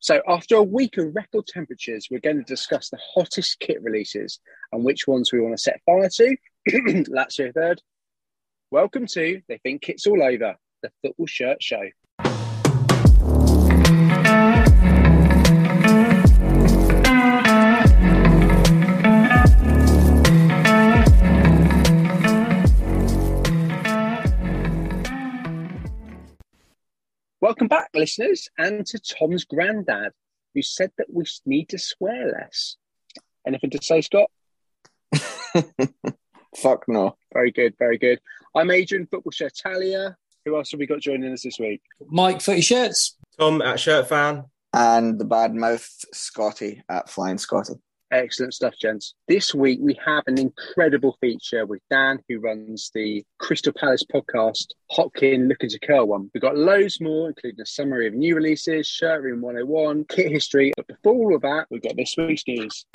So after a week of record temperatures, we're going to discuss the hottest kit releases and which ones we want to set fire to. Lazio third. Welcome to They Think It's All Over, the Football Shirt Show. Welcome back, listeners, and to Tom's granddad, who said that we need to swear less. Anything to say, Scott? Fuck no. Very good, very good. I'm Adrian, Football Shirt Talia. Who else have we got joining us this week? Mike, Footy Shirts. Tom, at Shirt Fan. And the badmouth Scotty, at Flying Scotty. Excellent stuff, gents. This week, we have an incredible feature with Dan, who runs the Crystal Palace podcast, Hopkin Looking to Curl One. We've got loads more, including a summary of new releases, Shirt Room 101, kit history. But before all of that, we've got this week's news.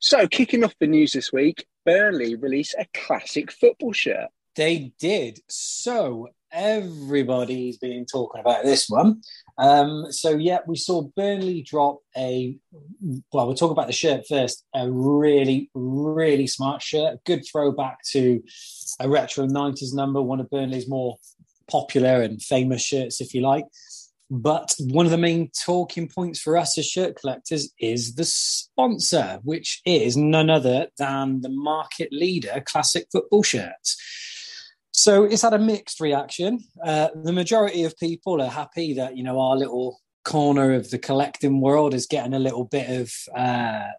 So, kicking off the news this week, Burnley released a classic football shirt. They did. So, everybody's been talking about this one. We saw Burnley drop we'll talk about the shirt first, a really, really smart shirt. A good throwback to a retro 90s number, one of Burnley's more popular and famous shirts, if you like. But one of the main talking points for us as shirt collectors is the sponsor, which is none other than the market leader, Classic Football Shirts. So it's had a mixed reaction. The majority of people are happy that, you know, our little corner of the collecting world is getting a little bit of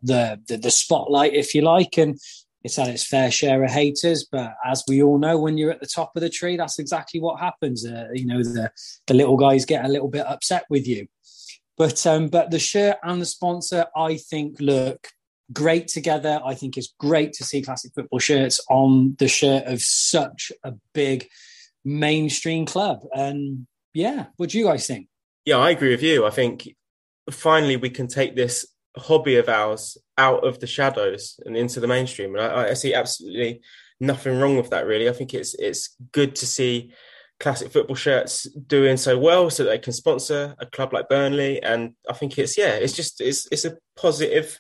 the spotlight, if you like, and it's had its fair share of haters. But as we all know, when you're at the top of the tree, that's exactly what happens. The little guys get a little bit upset with you. But the shirt and the sponsor, I think, look great together. I think it's great to see Classic Football Shirts on the shirt of such a big mainstream club. And yeah, what do you guys think? Yeah, I agree with you. I think finally we can take this hobby of ours out of the shadows and into the mainstream. And I see absolutely nothing wrong with that, really. I think it's good to see Classic Football Shirts doing so well so that they can sponsor a club like Burnley. And I think it's a positive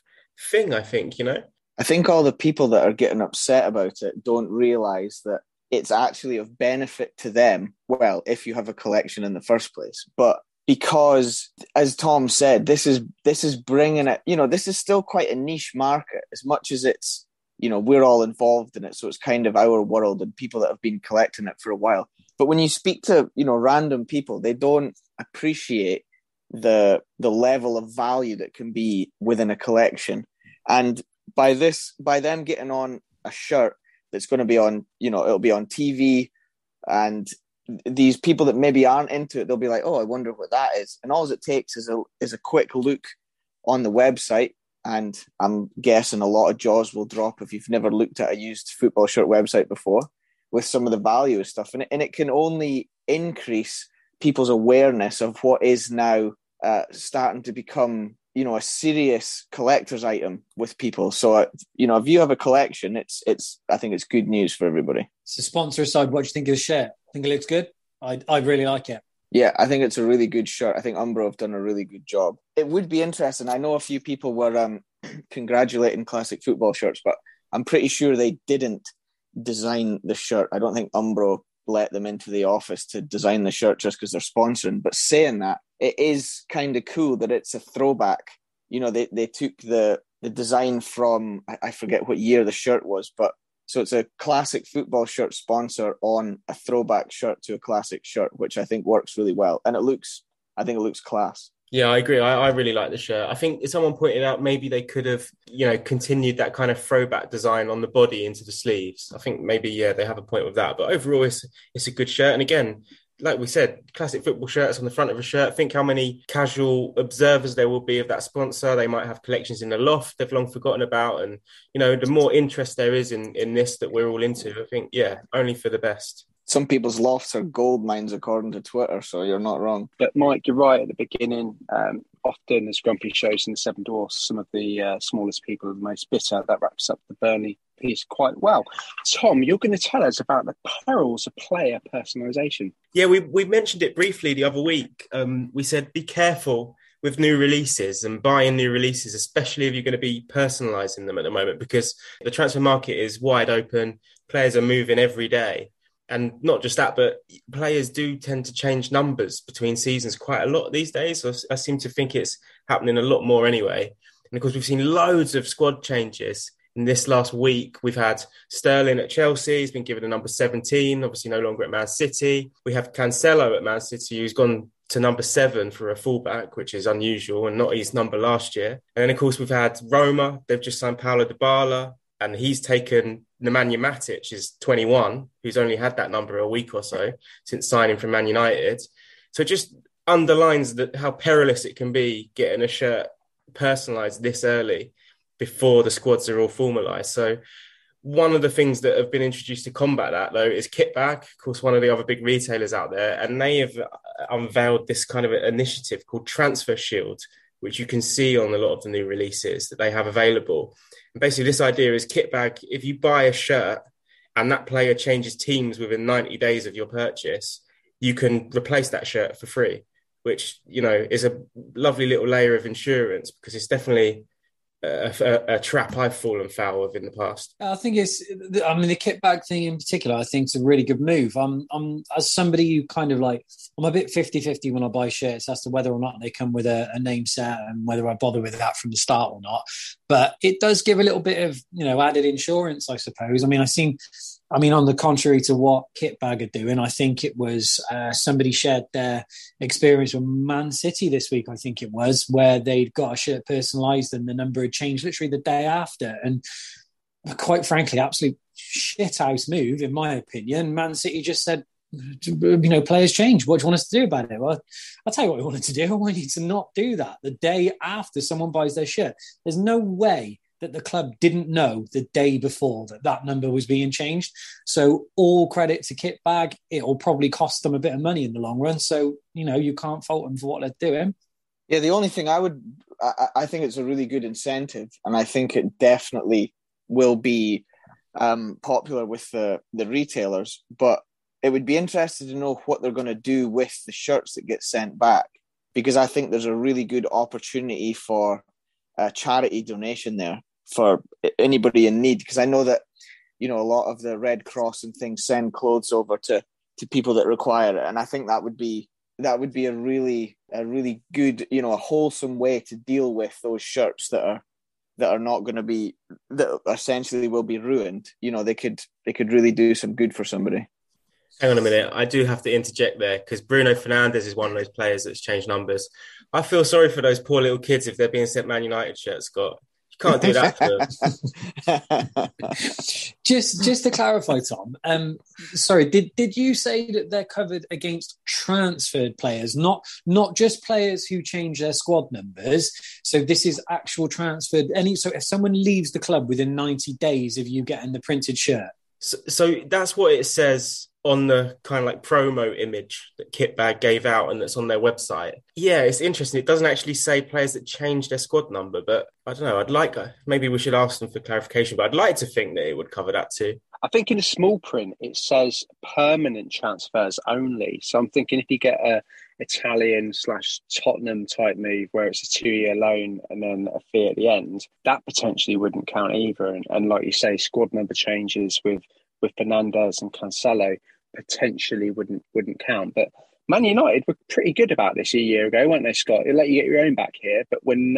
thing, I think, you know? I think all the people that are getting upset about it don't realise that it's actually of benefit to them, well, if you have a collection in the first place. But because, as Tom said, this is bringing it, you know, this is still quite a niche market, as much as it's, you know, we're all involved in it, so it's kind of our world and people that have been collecting it for a while. But when you speak to, you know, random people, they don't appreciate the level of value that can be within a collection. And by them getting on a shirt that's going to be on, you know, it'll be on TV, and these people that maybe aren't into it, they'll be like, oh, I wonder what that is. And all it takes is a quick look on the website. And I'm guessing a lot of jaws will drop if you've never looked at a used football shirt website before with some of the value of stuff. And it can only increase people's awareness of what is now starting to become, you know, a serious collector's item with people. So, you know, if you have a collection, I think it's good news for everybody. So, sponsor aside, what do you think of the shirt? I think it looks good. I really like it. Yeah, I think it's a really good shirt. I think Umbro have done a really good job. It would be interesting. I know a few people were congratulating Classic Football Shirts, but I'm pretty sure they didn't design the shirt. I don't think Umbro let them into the office to design the shirt just because they're sponsoring. But saying that, it is kind of cool that it's a throwback. You know, they took the design from, I forget what year the shirt was, but so it's a Classic Football Shirt sponsor on a throwback shirt to a classic shirt, which I think works really well. And I think it looks class. Yeah, I agree. I really like the shirt. I think someone pointed out maybe they could have, you know, continued that kind of throwback design on the body into the sleeves. I think maybe, yeah, they have a point with that. But overall, it's a good shirt. And again, like we said, Classic Football Shirts on the front of a shirt. Think how many casual observers there will be of that sponsor. They might have collections in the loft they've long forgotten about. And, you know, the more interest there is in this that we're all into, I think, yeah, only for the best. Some people's lofts are gold mines, according to Twitter, so you're not wrong. But, Mike, you're right at the beginning. Often, as Grumpy shows in the Seven Dwarfs, some of the smallest people are the most bitter. That wraps up the Burnley piece quite well. Tom, you're going to tell us about the perils of player personalisation. Yeah, we mentioned it briefly the other week. We said be careful with new releases and buying new releases, especially if you're going to be personalising them at the moment, because the transfer market is wide open. Players are moving every day. And not just that, but players do tend to change numbers between seasons quite a lot these days. So I seem to think it's happening a lot more anyway. And of course, we've seen loads of squad changes in this last week. We've had Sterling at Chelsea. He's been given a number 17, obviously no longer at Man City. We have Cancelo at Man City, who's gone to number 7 for a fullback, which is unusual and not his number last year. And then, of course, we've had Roma. They've just signed Paulo Dybala, and he's taken Nemanja Matic, is 21, who's only had that number a week or so since signing from Man United. So it just underlines that how perilous it can be getting a shirt personalised this early before the squads are all formalised. So one of the things that have been introduced to combat that, though, is Kitbag, of course, one of the other big retailers out there. And they have unveiled this kind of initiative called Transfer Shield, which you can see on a lot of the new releases that they have available. And basically, this idea is Kitbag, if you buy a shirt and that player changes teams within 90 days of your purchase, you can replace that shirt for free, which, you know, is a lovely little layer of insurance, because it's definitely a trap I've fallen foul of in the past. I think it's, I mean, the Kitbag thing in particular, I think is a really good move. I'm as somebody who kind of like, I'm a bit 50-50 when I buy shirts as to whether or not they come with a name set and whether I bother with that from the start or not. But it does give a little bit of, you know, added insurance, I suppose. I mean, on the contrary to what Kitbag are doing, I think it was somebody shared their experience with Man City this week, I think it was, where they'd got a shirt personalised and the number had changed literally the day after. And quite frankly, absolute shithouse move, in my opinion. Man City just said, you know, players change. What do you want us to do about it? Well, I'll tell you what we wanted to do. I want you to not do that the day after someone buys their shirt. There's no way that the club didn't know the day before that number was being changed. So all credit to Kitbag. It'll probably cost them a bit of money in the long run. So, you know, you can't fault them for what they're doing. Yeah, the only thing I think it's a really good incentive, and I think it definitely will be popular with the retailers, but it would be interesting to know what they're going to do with the shirts that get sent back, because I think there's a really good opportunity for a charity donation there for anybody in need, because I know that, you know, a lot of the Red Cross and things send clothes over to people that require it, and I think that would be a really good, you know, a wholesome way to deal with those shirts that are not going to be, that essentially will be ruined. You know, they could really do some good for somebody. Hang on a minute, I do have to interject there, because Bruno Fernandes is one of those players that's changed numbers. I feel sorry for those poor little kids if they're being sent Man United shirts, Scott. You can't do that for them. Just to clarify, Tom, sorry, did you say that they're covered against transferred players, not just players who change their squad numbers? So this is actual transferred. So if someone leaves the club within 90 days of you getting the printed shirt. So that's what it says on the kind of like promo image that Kitbag gave out and that's on their website. Yeah, it's interesting. It doesn't actually say players that change their squad number, but I don't know. Maybe we should ask them for clarification, but I'd like to think that it would cover that too. I think in the small print, it says permanent transfers only. So I'm thinking if you get a Italian/Tottenham type move where it's a 2-year loan and then a fee at the end, that potentially wouldn't count either. And like you say, squad number changes with Fernandes and Cancelo potentially wouldn't count. But Man United were pretty good about this a year ago, weren't they, Scott? They'll let you get your own back here. But when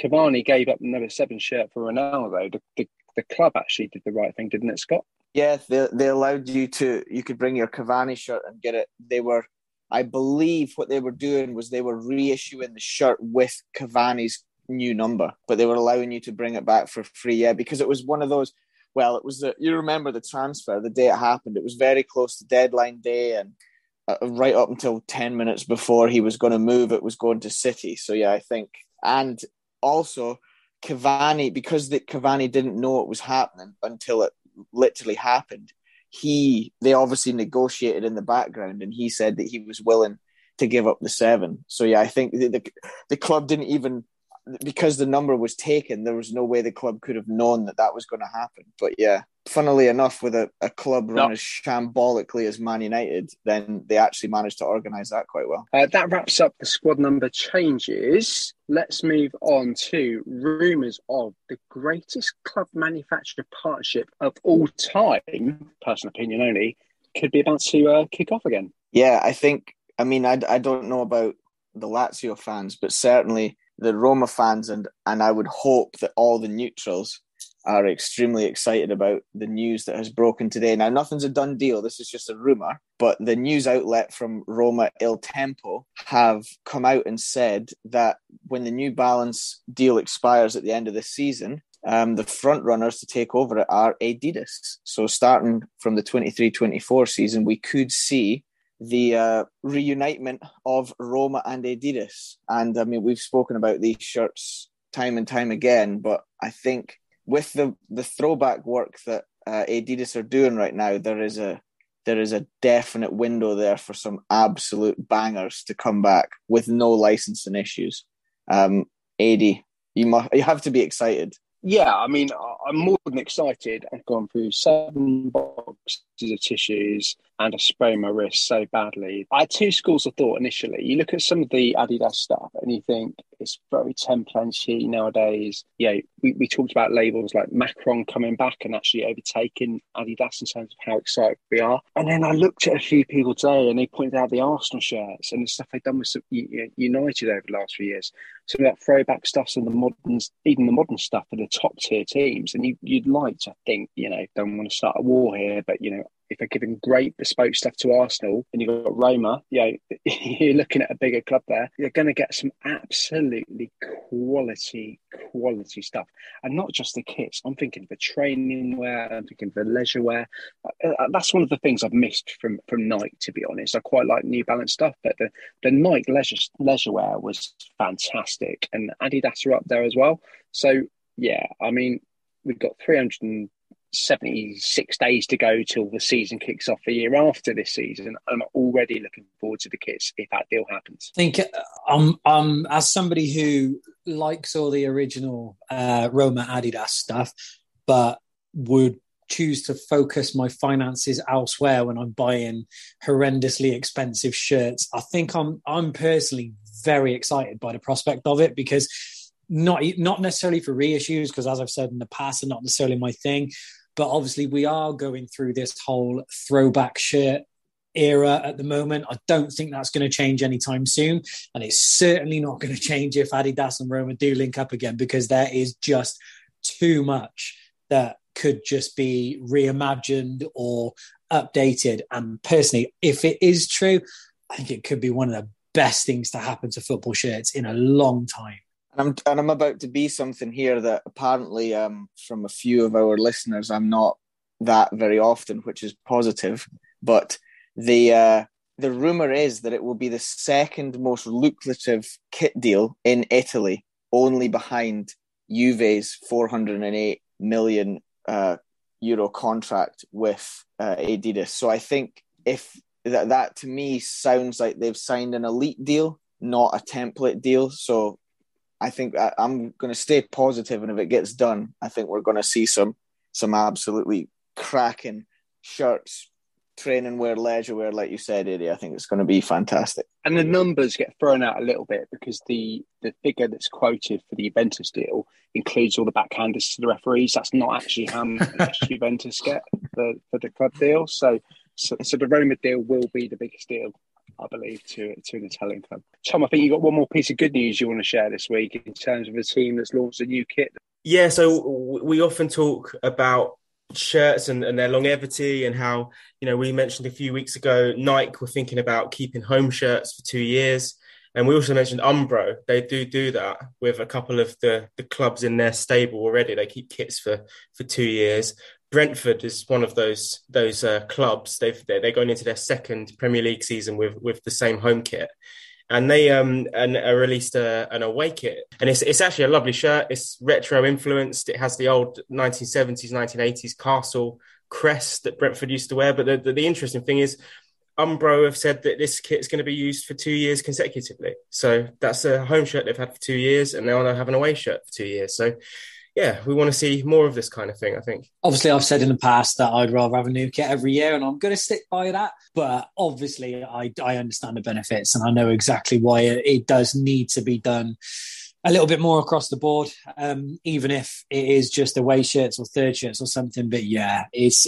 Cavani gave up the number 7 shirt for Ronaldo, the club actually did the right thing, didn't it, Scott? Yeah, they allowed you could bring your Cavani shirt and get it. They were, I believe what they were doing was they were reissuing the shirt with Cavani's new number, but they were allowing you to bring it back for free. Yeah, because it was one of those, well, it was you remember the transfer, the day it happened. It was very close to deadline day, and right up until 10 minutes before he was going to move, it was going to City. So, yeah, I think. And also, Cavani, because Cavani didn't know it was happening until it literally happened, they obviously negotiated in the background, and he said that he was willing to give up the 7. So, yeah, I think the club didn't even because the number was taken, there was no way the club could have known that that was going to happen. But yeah, funnily enough, with a club run as shambolically as Man United, then they actually managed to organise that quite well. That wraps up the squad number changes. Let's move on to rumours of the greatest club manufacturer partnership of all time, personal opinion only, could be about to kick off again. Yeah, I think, I mean, I don't know about the Lazio fans, but certainly the Roma fans, and I would hope that all the neutrals are extremely excited about the news that has broken today. Now, nothing's a done deal. This is just a rumour. But the news outlet from Roma, Il Tempo, have come out and said that when the New Balance deal expires at the end of the season, the front runners to take over it are Adidas. So starting from the 23-24 season, we could see the reunitement of Roma and Adidas. And I mean, we've spoken about these shirts time and time again, but I think with the throwback work that Adidas are doing right now, there is a definite window there for some absolute bangers to come back with no licensing issues. Adi, you have to be excited. Yeah, I mean, I'm more than excited. I've gone through 7 boxes of tissues and I sprained my wrist so badly. I had 2 schools of thought initially. You look at some of the Adidas stuff and you think it's very templaty nowadays. Yeah, we talked about labels like Macron coming back and actually overtaking Adidas in terms of how excited we are. And then I looked at a few people today and they pointed out the Arsenal shirts and the stuff they've done with United over the last few years. Some of that throwback stuff, some of the moderns, even the modern stuff for the top tier teams. And you'd like to think, you know, don't want to start a war here, but, you know, if they're giving great bespoke stuff to Arsenal and you've got Roma, you know, you're looking at a bigger club there. You're going to get some absolutely quality stuff. And not just the kits. I'm thinking for training wear. I'm thinking for leisure wear. That's one of the things I've missed from Nike, to be honest. I quite like New Balance stuff, but the Nike leisure wear was fantastic. And Adidas are up there as well. So, yeah, I mean, we've got 376 days to go till the season kicks off the year after this season. I'm already looking forward to the kits if that deal happens. I think as somebody who likes all the original Roma Adidas stuff, but would choose to focus my finances elsewhere when I'm buying horrendously expensive shirts, I think I'm personally very excited by the prospect of it, because not necessarily for reissues, because as I've said in the past, they're not necessarily my thing. But obviously, we are going through this whole throwback shirt era at the moment. I don't think that's going to change anytime soon. And it's certainly not going to change if Adidas and Roma do link up again, because there is just too much that could just be reimagined or updated. And personally, if it is true, I think it could be one of the best things to happen to football shirts in a long time. And I'm about to be something here that apparently from a few of our listeners, I'm not that very often, which is positive. But the rumour is that it will be the second most lucrative kit deal in Italy, only behind Juve's 408 million euro contract with Adidas. So I think if that to me sounds like they've signed an elite deal, not a template deal. So I think I'm going to stay positive, and if it gets done, I think we're going to see some absolutely cracking shirts, training wear, leisure wear, like you said, Eddie. I think it's going to be fantastic. And the numbers get thrown out a little bit because the figure that's quoted for the Juventus deal includes all the backhanders to the referees. That's not actually how much Juventus get for the club deal. So the Roma deal will be the biggest deal, I believe, to an Italian club. Tom, I think you've got one more piece of good news you want to share this week in terms of a team that's launched a new kit. Yeah, so we often talk about shirts and their longevity and how, you know, we mentioned a few weeks ago, Nike were thinking about keeping home shirts for 2 years. And we also mentioned Umbro. They do that with a couple of the clubs in their stable already. They keep kits for 2 years. Brentford is one of those clubs. They're going into their second Premier League season with the same home kit, and they released an away kit, and it's actually a lovely shirt. It's retro influenced. It has the old 1970s, 1980s Castle crest that Brentford used to wear. But the interesting thing is, Umbro have said that this kit is going to be used for 2 years consecutively. So that's a home shirt they've had for 2 years, and they'll now have an away shirt for 2 years. So, yeah, we want to see more of this kind of thing, I think. Obviously, I've said in the past that I'd rather have a new kit every year, and I'm going to stick by that. But obviously, I understand the benefits, and I know exactly why it does need to be done a little bit more across the board, even if it is just away shirts or third shirts or something. But yeah, it's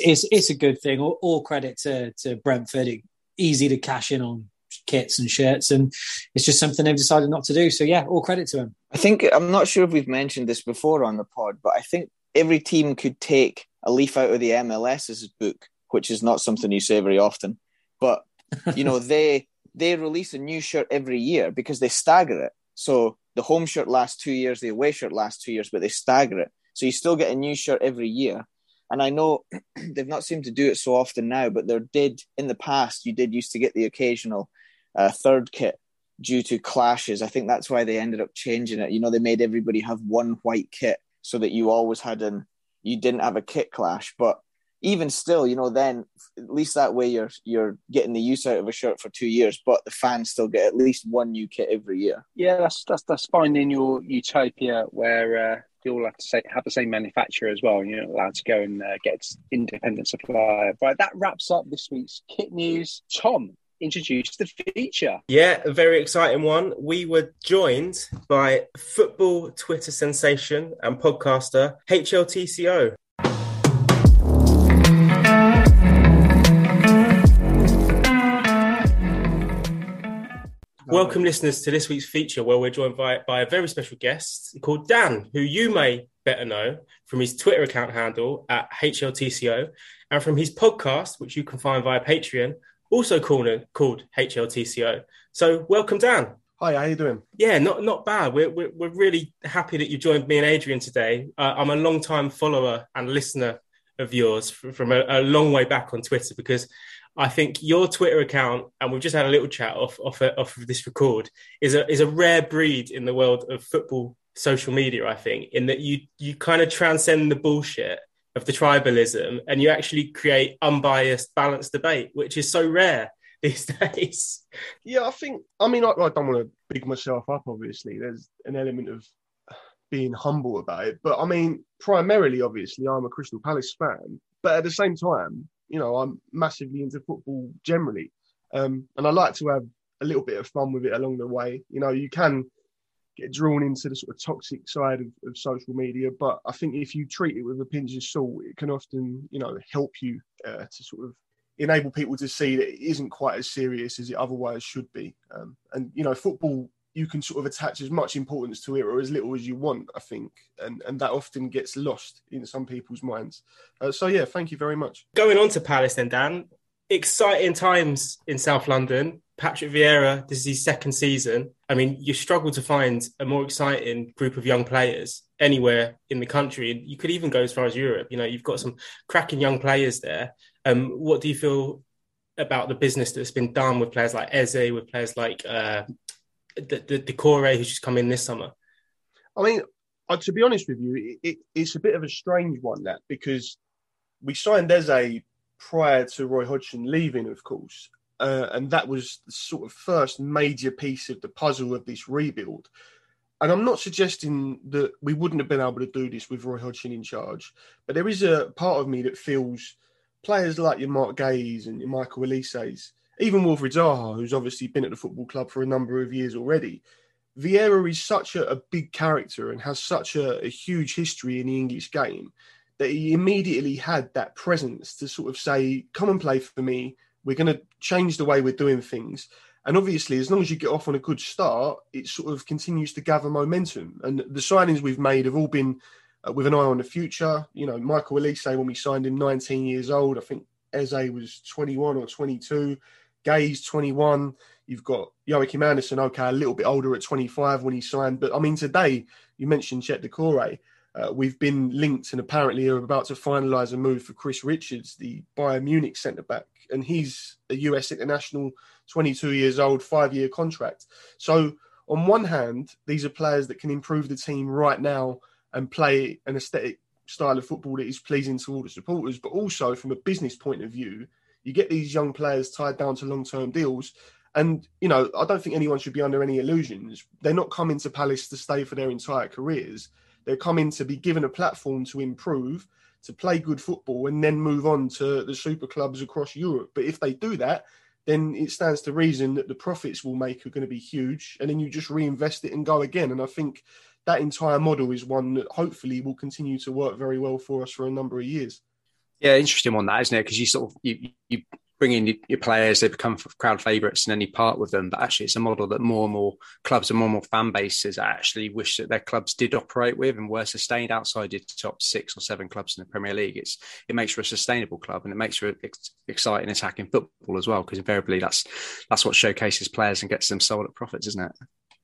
a good thing. All credit to Brentford. Easy to cash in on kits and shirts, and it's just something they've decided not to do. So yeah, all credit to him. I think, I'm not sure if we've mentioned this before on the pod, but I think every team could take a leaf out of the MLS's book, which is not something you say very often. But, you know, they release a new shirt every year because they stagger it. So the home shirt lasts 2 years, the away shirt lasts 2 years, but they stagger it. So you still get a new shirt every year. And I know they've not seemed to do it so often now, but there did, in the past, you did used to get the occasional third kit due to clashes. I think that's why they ended up changing it. You know, they made everybody have one white kit so that you always had you didn't have a kit clash. But even still, you know, then at least that way you're getting the use out of a shirt for 2 years, but the fans still get at least one new kit every year. Yeah, that's finding your utopia where you all have the same manufacturer as well, and you're not allowed to go and get independent supplier. Right, that wraps up this week's kit news. Tom, introduce the feature. Yeah, a very exciting one. We were joined by football Twitter sensation and podcaster HLTCO. Welcome, listeners, to this week's feature, where we're joined by a very special guest called Dan, who you may better know from his Twitter account handle at HLTCO and from his podcast, which you can find via Patreon, also called HLTCO. So welcome, Dan. Hi, how are you doing? Yeah, not bad. We're really happy that you joined me and Adrian today. I'm a long-time follower and listener of yours from a long way back on Twitter, because I think your Twitter account, and we've just had a little chat off of this record, is a rare breed in the world of football social media, I think, in that you kind of transcend the bullshit of the tribalism and you actually create unbiased, balanced debate, which is so rare these days. Yeah, I don't want to big myself up, obviously. There's an element of being humble about it. But, I mean, primarily, obviously, I'm a Crystal Palace fan. But at the same time, you know, I'm massively into football generally. And I like to have a little bit of fun with it along the way. You know, you can get drawn into the sort of toxic side of social media, but I think if you treat it with a pinch of salt, it can often, you know, help you to sort of enable people to see that it isn't quite as serious as it otherwise should be. And, you know, football, you can sort of attach as much importance to it or as little as you want, I think. And that often gets lost in some people's minds. So, yeah, thank you very much. Going on to Palace then, Dan. Exciting times in South London. Patrick Vieira, this is his second season. I mean, you struggle to find a more exciting group of young players anywhere in the country. And you could even go as far as Europe. You know, you've got some cracking young players there. What do you feel about the business that's been done with players like Eze, with players like the Corey who's just come in this summer? I mean, to be honest with you, it's a bit of a strange one, that, because we signed Eze prior to Roy Hodgson leaving, of course, and that was the sort of first major piece of the puzzle of this rebuild. And I'm not suggesting that we wouldn't have been able to do this with Roy Hodgson in charge, but there is a part of me that feels players like your Mark Gaye's and your Michael Elise's, even Wilfried Zaha, who's obviously been at the football club for a number of years already, Vieira is such a big character and has such a huge history in the English game that he immediately had that presence to sort of say, come and play for me. We're going to change the way we're doing things. And obviously, as long as you get off on a good start, it sort of continues to gather momentum. And the signings we've made have all been with an eye on the future. You know, Michael Elise, when we signed him, 19 years old, I think Eze was 21 or 22. Gaye's 21. You've got Joachim Andersen, okay, a little bit older at 25 when he signed. But, I mean, today, you mentioned Chet Decore. We've been linked and apparently are about to finalise a move for Chris Richards, the Bayern Munich centre-back. And he's a US international, 22 years old, 5-year contract. So, on one hand, these are players that can improve the team right now and play an aesthetic style of football that is pleasing to all the supporters. But also, from a business point of view, you get these young players tied down to long-term deals. And, you know, I don't think anyone should be under any illusions. They're not coming to Palace to stay for their entire careers. They're coming to be given a platform to improve, to play good football, and then move on to the super clubs across Europe. But if they do that, then it stands to reason that the profits we'll make are going to be huge, and then you just reinvest it and go again. And I think that entire model is one that hopefully will continue to work very well for us for a number of years. Yeah, interesting one that, isn't it? Because you sort of you bring in your players, they become crowd favourites, and then you part with them. But actually, it's a model that more and more clubs and more and more fan bases actually wish that their clubs did operate with and were sustained outside your top 6 or 7 clubs in the Premier League. It makes for a sustainable club, and it makes for exciting attacking football as well. Because invariably, that's what showcases players and gets them sold at profits, isn't it?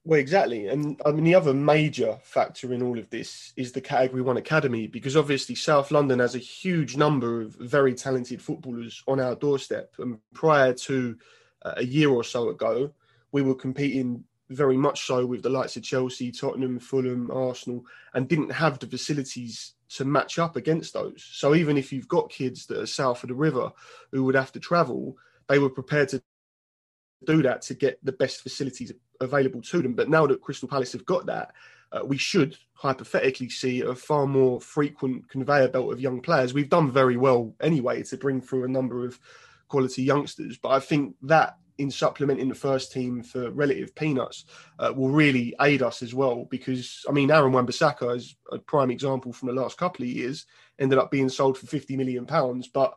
Well, exactly. And I mean, the other major factor in all of this is the Category 1 Academy, because obviously South London has a huge number of very talented footballers on our doorstep. And prior to a year or so ago, we were competing very much so with the likes of Chelsea, Tottenham, Fulham, Arsenal, and didn't have the facilities to match up against those. So even if you've got kids that are south of the river who would have to travel, they were prepared to do that to get the best facilities available to them. But now that Crystal Palace have got that, we should hypothetically see a far more frequent conveyor belt of young players. We've done very well anyway to bring through a number of quality youngsters, but I think that in supplementing the first team for relative peanuts will really aid us as well, because, I mean, Aaron Wan-Bissaka is a prime example from the last couple of years, ended up being sold for £50 million, but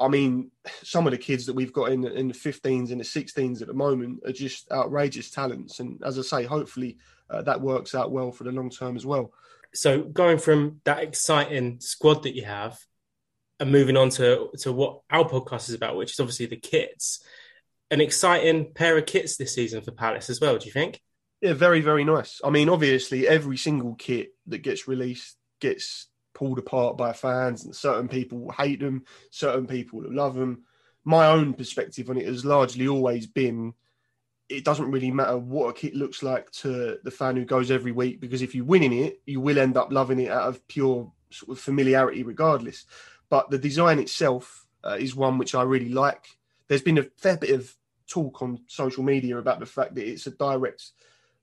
I mean, some of the kids that we've got in the 15s and the 16s at the moment are just outrageous talents. And as I say, hopefully that works out well for the long term as well. So going from that exciting squad that you have and moving on to what our podcast is about, which is obviously the kits, an exciting pair of kits this season for Palace as well, do you think? Yeah, very, very nice. I mean, obviously every single kit that gets released gets pulled apart by fans, and certain people hate them, certain people love them. My own perspective on it has largely always been, it doesn't really matter what a kit looks like to the fan who goes every week, because if you win in it, you will end up loving it out of pure sort of familiarity regardless. But the design itself is one which I really like. There's been a fair bit of talk on social media about the fact that it's a direct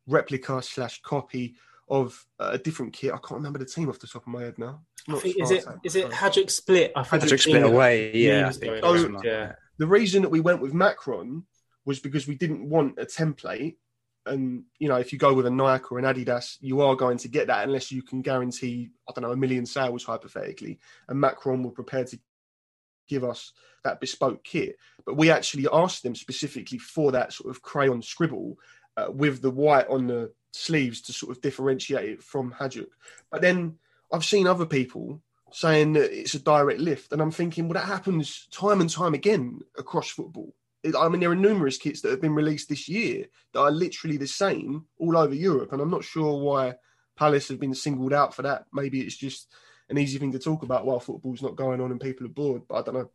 replica slash copy of a different kit. I can't remember the team off the top of my head now. Is it Hadrick Split? Hadrick Split away, yeah. The reason that we went with Macron was because we didn't want a template. And, you know, if you go with a Nike or an Adidas, you are going to get that unless you can guarantee, I don't know, 1 million sales hypothetically. And Macron were prepared to give us that bespoke kit. But we actually asked them specifically for that sort of crayon scribble with the white on the sleeves to sort of differentiate it from Haddock. But then I've seen other people saying that it's a direct lift, and I'm thinking, well, that happens time and time again across football. I mean, there are numerous kits that have been released this year that are literally the same all over Europe, and I'm not sure why Palace have been singled out for that. Maybe it's just an easy thing to talk about while football's not going on and people are bored, but I don't know.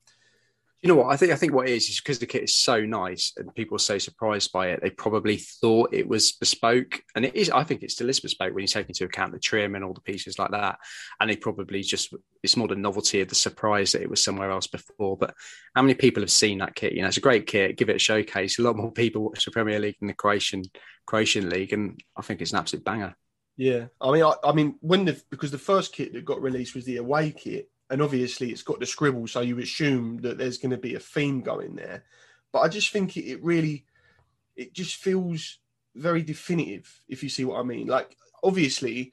You know what? I think what it is because the kit is so nice and people are so surprised by it, they probably thought it was bespoke. And it is, I think it still is bespoke when you take into account the trim and all the pieces like that. And they probably just, it's more the novelty of the surprise that it was somewhere else before. But how many people have seen that kit? You know, it's a great kit. Give it a showcase. A lot more people watch the Premier League than the Croatian League. And I think it's an absolute banger. Yeah. I mean, because the first kit that got released was the away kit. And obviously it's got the scribble, so you assume that there's going to be a theme going there. But I just think it just feels very definitive, if you see what I mean. Like, obviously,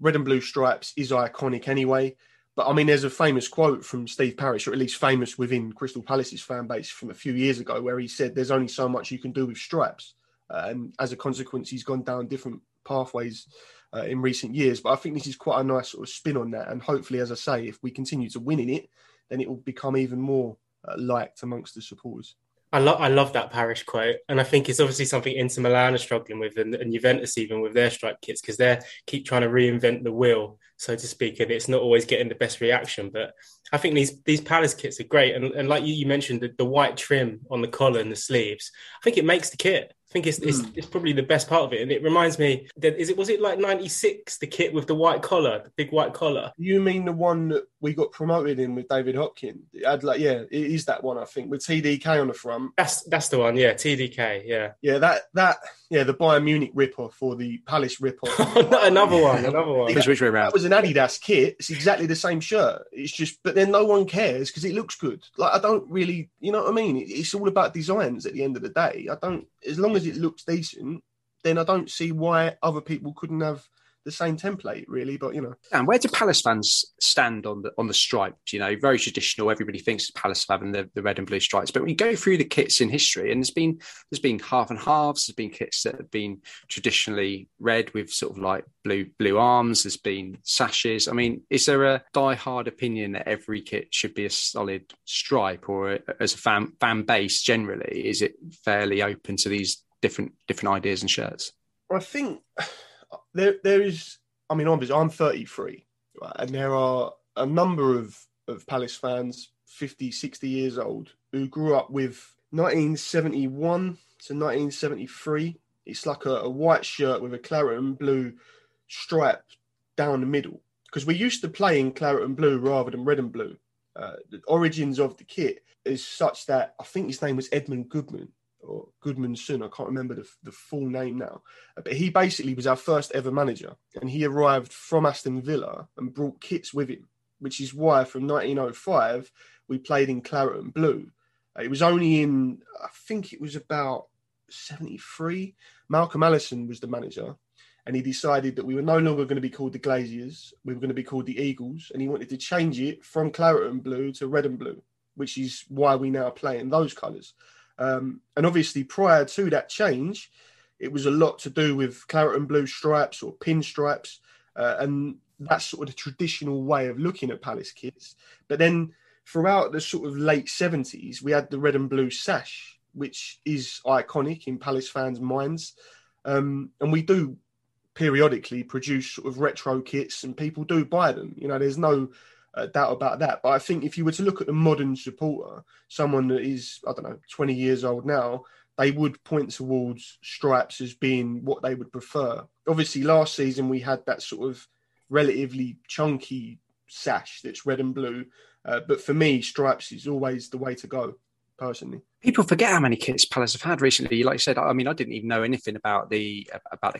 red and blue stripes is iconic anyway. But, I mean, there's a famous quote from Steve Parish, or at least famous within Crystal Palace's fan base from a few years ago, where he said there's only so much you can do with stripes. And as a consequence, he's gone down different pathways in recent years. But I think this is quite a nice sort of spin on that. And hopefully, as I say, if we continue to win in it, then it will become even more liked amongst the supporters. I love that Parish quote. And I think it's obviously something Inter Milan are struggling with, and Juventus even with their stripe kits, because they keep trying to reinvent the wheel, so to speak. And it's not always getting the best reaction. But I think these Palace kits are great. And like you mentioned, the white trim on the collar and the sleeves, I think it makes the kit. think it's probably the best part of it. And it reminds me that was it like 96, the kit with the white collar, the big white collar? You mean the one that we got promoted in with David Hopkins? It is that one, I think, with TDK on the front. That's the one, yeah, TDK, yeah. Yeah, the Bayern Munich rip-off or the Palace rip-off. another one. Which way around? That was an Adidas kit. It's exactly the same shirt. It's just, but then no one cares because it looks good. Like, I don't really, you know what I mean? It's all about designs at the end of the day. As long as it looks decent, then I don't see why other people couldn't have the same template, really. But, you know. And where do Palace fans stand on the stripes? You know, very traditional. Everybody thinks Palace have the red and blue stripes. But when you go through the kits in history, and there's been half and halves. There's been kits that have been traditionally red with sort of like blue arms. There's been sashes. I mean, is there a die-hard opinion that every kit should be a solid stripe, or as a fan base generally, is it fairly open to these different ideas and shirts? I think... There is, I mean, obviously, I'm 33, right? And there are a number of Palace fans, 50, 60 years old, who grew up with 1971 to 1973. It's like a white shirt with a claret and blue stripe down the middle. Because we used to play in claret and blue rather than red and blue. The origins of the kit is such that I think his name was Edmund Goodman. Or Goodmanson, I can't remember the full name now, but he basically was our first ever manager, and he arrived from Aston Villa and brought kits with him, which is why from 1905 we played in claret and blue. It was only in, I think it was about 73, Malcolm Allison was the manager, and he decided that we were no longer going to be called the Glaziers, we were going to be called the Eagles, and he wanted to change it from claret and blue to red and blue, which is why we now play in those colours. And obviously prior to that change, it was a lot to do with claret and blue stripes or pinstripes, and that's sort of the traditional way of looking at Palace kits. But then throughout the sort of late 70s, we had the red and blue sash, which is iconic in Palace fans' minds. And we do periodically produce sort of retro kits and people do buy them. You know, there's no... doubt about that. But I think if you were to look at the modern supporter, someone that is, I don't know, 20 years old now, they would point towards stripes as being what they would prefer. Obviously, last season we had that sort of relatively chunky sash that's red and blue. But for me, stripes is always the way to go, personally. People forget how many kits Palace have had recently. Like I said, I mean, I didn't even know anything about the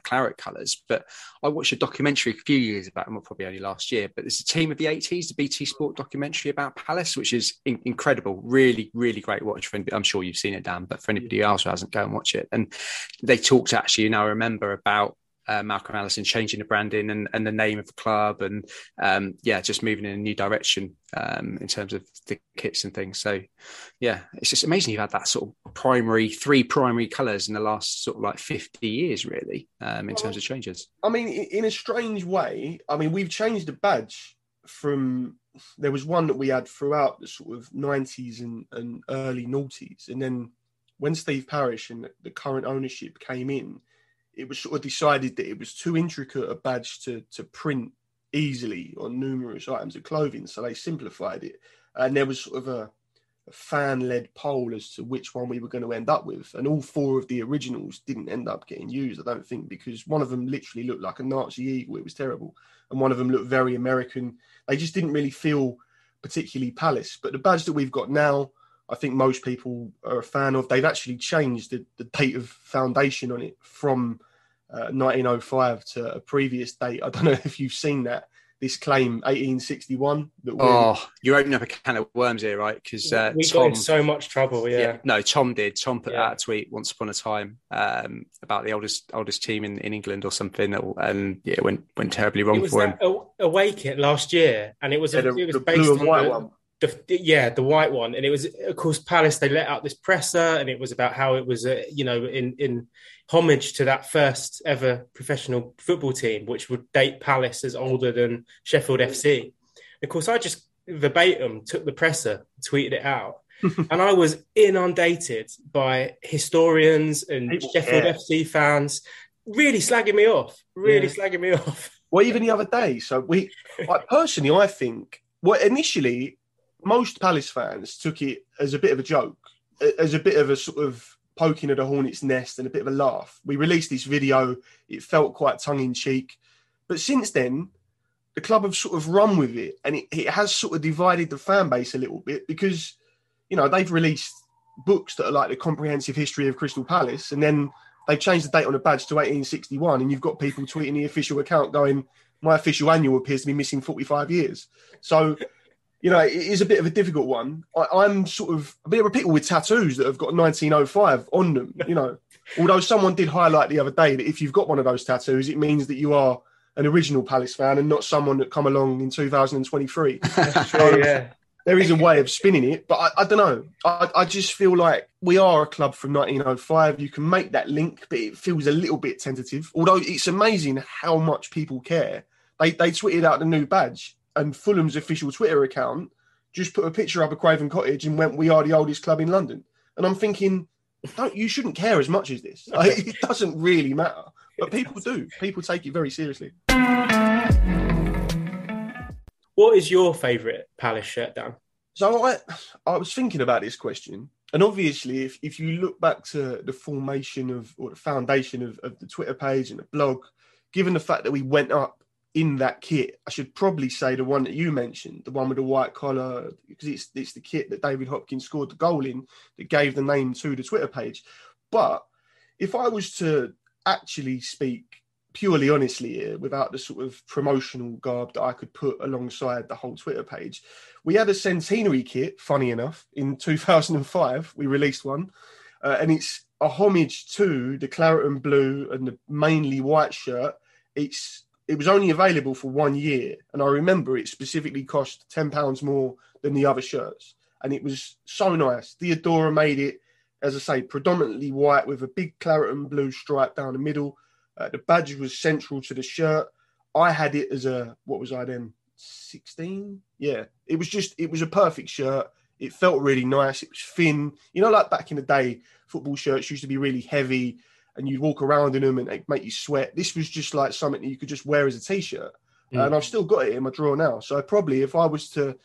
claret colours, but I watched a documentary a few years back, well, probably only last year, but there's a Team of the 80s, the BT Sport documentary about Palace, which is incredible. Really, really great watch. I'm sure you've seen it, Dan, but for anybody else who hasn't, go and watch it. And they talked actually, and I remember about Malcolm Allison changing the branding and the name of the club and just moving in a new direction in terms of the kits and things. So yeah, it's just amazing you've had that sort of three primary colours in the last sort of like 50 years really terms of changes. I mean, in a strange way, I mean, we've changed the badge from, there was one that we had throughout the sort of 90s and early noughties, and then when Steve Parish and the current ownership came in, it was sort of decided that it was too intricate a badge to print easily on numerous items of clothing, so they simplified it. And there was sort of a fan-led poll as to which one we were going to end up with, and all four of the originals didn't end up getting used, I don't think, because one of them literally looked like a Nazi eagle. It was terrible. And one of them looked very American. They just didn't really feel particularly Palace. But the badge that we've got now, I think most people are a fan of. They've actually changed the date of foundation on it from 1905 to a previous date. I don't know if you've seen that, this claim, 1861. You're opening up a can of worms here, right? Because we got in so much trouble, yeah. No, Tom did. Tom put out a tweet once upon a time about the oldest team in England or something, and yeah, it went terribly wrong for him. Away kit last year, and it was based blue and white one. The white one. And it was, of course, Palace, they let out this presser and it was about how it was, in homage to that first ever professional football team, which would date Palace as older than Sheffield FC. Of course, I just verbatim took the presser, tweeted it out, and I was inundated by historians and Sheffield FC fans really slagging me off, Well, even the other day, I think, initially... most Palace fans took it as a bit of a joke, as a bit of a sort of poking at a hornet's nest and a bit of a laugh. We released this video. It felt quite tongue-in-cheek. But since then, the club have sort of run with it, and it has sort of divided the fan base a little bit because, you know, they've released books that are like the comprehensive history of Crystal Palace, and then they've changed the date on a badge to 1861, and you've got people tweeting the official account going, my official annual appears to be missing 45 years. So, you know, it is a bit of a difficult one. I'm sort of a bit of a pickle with tattoos that have got 1905 on them, you know. Although someone did highlight the other day that if you've got one of those tattoos, it means that you are an original Palace fan and not someone that come along in 2023. So, yeah. There is a way of spinning it, but I don't know. I just feel like we are a club from 1905. You can make that link, but it feels a little bit tentative. Although it's amazing how much people care. They tweeted out the new badge, and Fulham's official Twitter account just put a picture up of Craven Cottage and went, we are the oldest club in London. And I'm thinking, you shouldn't care as much as this. Like, it doesn't really matter. But people do. People take it very seriously. What is your favourite Palace shirt, Dan? So I was thinking about this question. And obviously, if you look back to the formation of, or the foundation of the Twitter page and the blog, given the fact that we went up in that kit, I should probably say the one that you mentioned, the one with the white collar, because it's the kit that David Hopkins scored the goal in that gave the name to the Twitter page. But if I was to actually speak purely honestly here, without the sort of promotional garb that I could put alongside the whole Twitter page, we had a centenary kit, funny enough, in 2005, we released one, and it's a homage to the claret and blue and the mainly white shirt. It was only available for 1 year, and I remember it specifically cost £10 more than the other shirts, and it was so nice. Theodora made it, as I say, predominantly white with a big claret and blue stripe down the middle. The badge was central to the shirt. I had it as a, what was I then, 16? Yeah, it was a perfect shirt. It felt really nice. It was thin. You know, like back in the day, football shirts used to be really heavy and you'd walk around in them and they'd make you sweat. This was just like something that you could just wear as a T-shirt. Mm. And I've still got it in my drawer now. So probably if I was to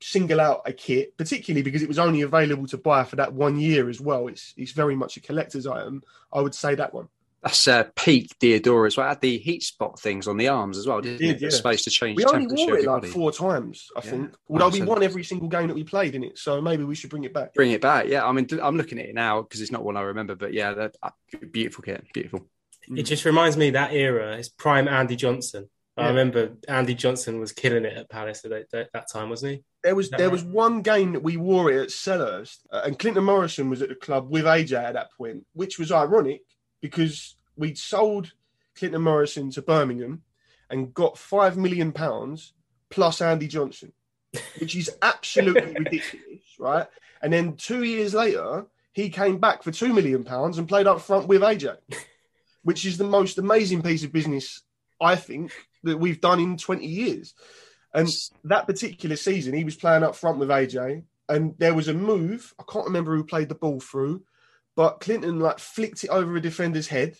single out a kit, particularly because it was only available to buy for that 1 year as well, it's very much a collector's item, I would say that one. That's peak Deodora as well. It had the heat spot things on the arms as well, didn't it? Yeah. The space to change the temperature. We only wore it like 4 times, I think. Although we won every single game that we played in it, so maybe we should bring it back. Bring it back, yeah. I mean, I'm looking at it now because it's not one I remember, but yeah, beautiful kit, beautiful. It just reminds me of that era. It's prime Andy Johnson. Yeah. I remember Andy Johnson was killing it at Palace at that time, wasn't he? There was one game that we wore it at Selhurst, and Clinton Morrison was at the club with AJ at that point, which was ironic because we'd sold Clinton Morrison to Birmingham and got £5 million plus Andy Johnson, which is absolutely ridiculous, right? And then 2 years later, he came back for £2 million and played up front with AJ, which is the most amazing piece of business, I think, that we've done in 20 years. And that particular season, he was playing up front with AJ, and there was a move, I can't remember who played the ball through, but Clinton flicked it over a defender's head,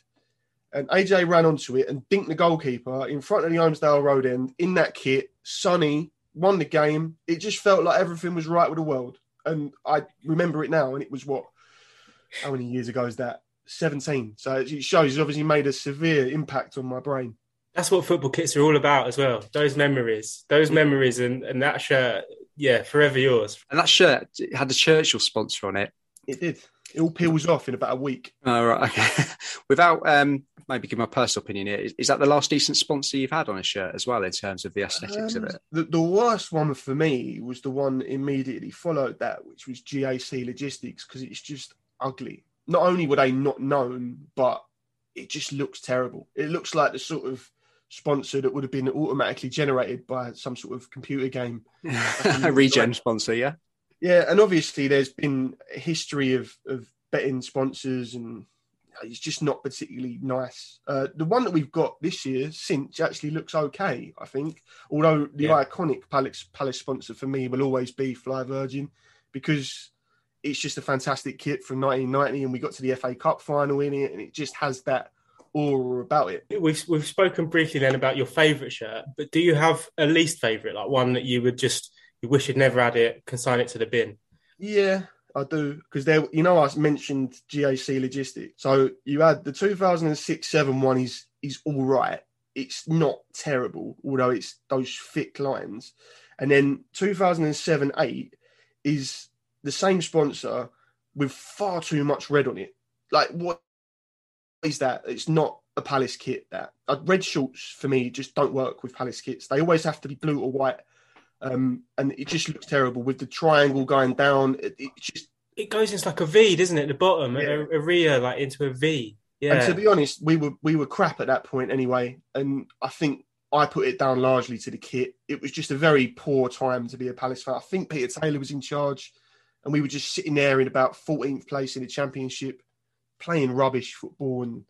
and AJ ran onto it and dinked the goalkeeper in front of the Holmesdale Road end in that kit. Sonny won the game. It just felt like everything was right with the world. And I remember it now, and it was how many years ago is that? 17. So it shows it's obviously made a severe impact on my brain. That's what football kits are all about as well. Those memories and that shirt, yeah, forever yours. And that shirt had the Churchill sponsor on it. It did. It all peels off in about a week. Oh, right, okay. Without maybe give my personal opinion here, is that the last decent sponsor you've had on a shirt as well in terms of the aesthetics of it? The worst one for me was the one immediately followed that, which was GAC Logistics, because it's just ugly. Not only were they not known, but it just looks terrible. It looks like the sort of sponsor that would have been automatically generated by some sort of computer game. A regen sponsor, yeah. Yeah, and obviously there's been a history of betting sponsors, and it's just not particularly nice. The one that we've got this year, Cinch, actually looks okay, I think. Although the iconic Palace sponsor for me will always be Fly Virgin, because it's just a fantastic kit from 1990, and we got to the FA Cup final in it, and it just has that aura about it. We've spoken briefly then about your favourite shirt, but do you have a least favourite, like one that you would just... you wish you'd never had it, consign it to the bin? Yeah, I do, because there, you know, I mentioned GAC Logistics. So you had the 2006-07 one is all right. It's not terrible, although it's those thick lines. And then 2007-08 is the same sponsor with far too much red on it. Like, what is that? It's not a Palace kit, that. Red shorts, for me, just don't work with Palace kits. They always have to be blue or white. And it just looks terrible with the triangle going down. It goes into like a V, doesn't it? At the bottom, yeah. a rear, like into a V. Yeah. And to be honest, we were crap at that point anyway. And I think I put it down largely to the kit. It was just a very poor time to be a Palace fan. I think Peter Taylor was in charge and we were just sitting there in about 14th place in the Championship playing rubbish football. And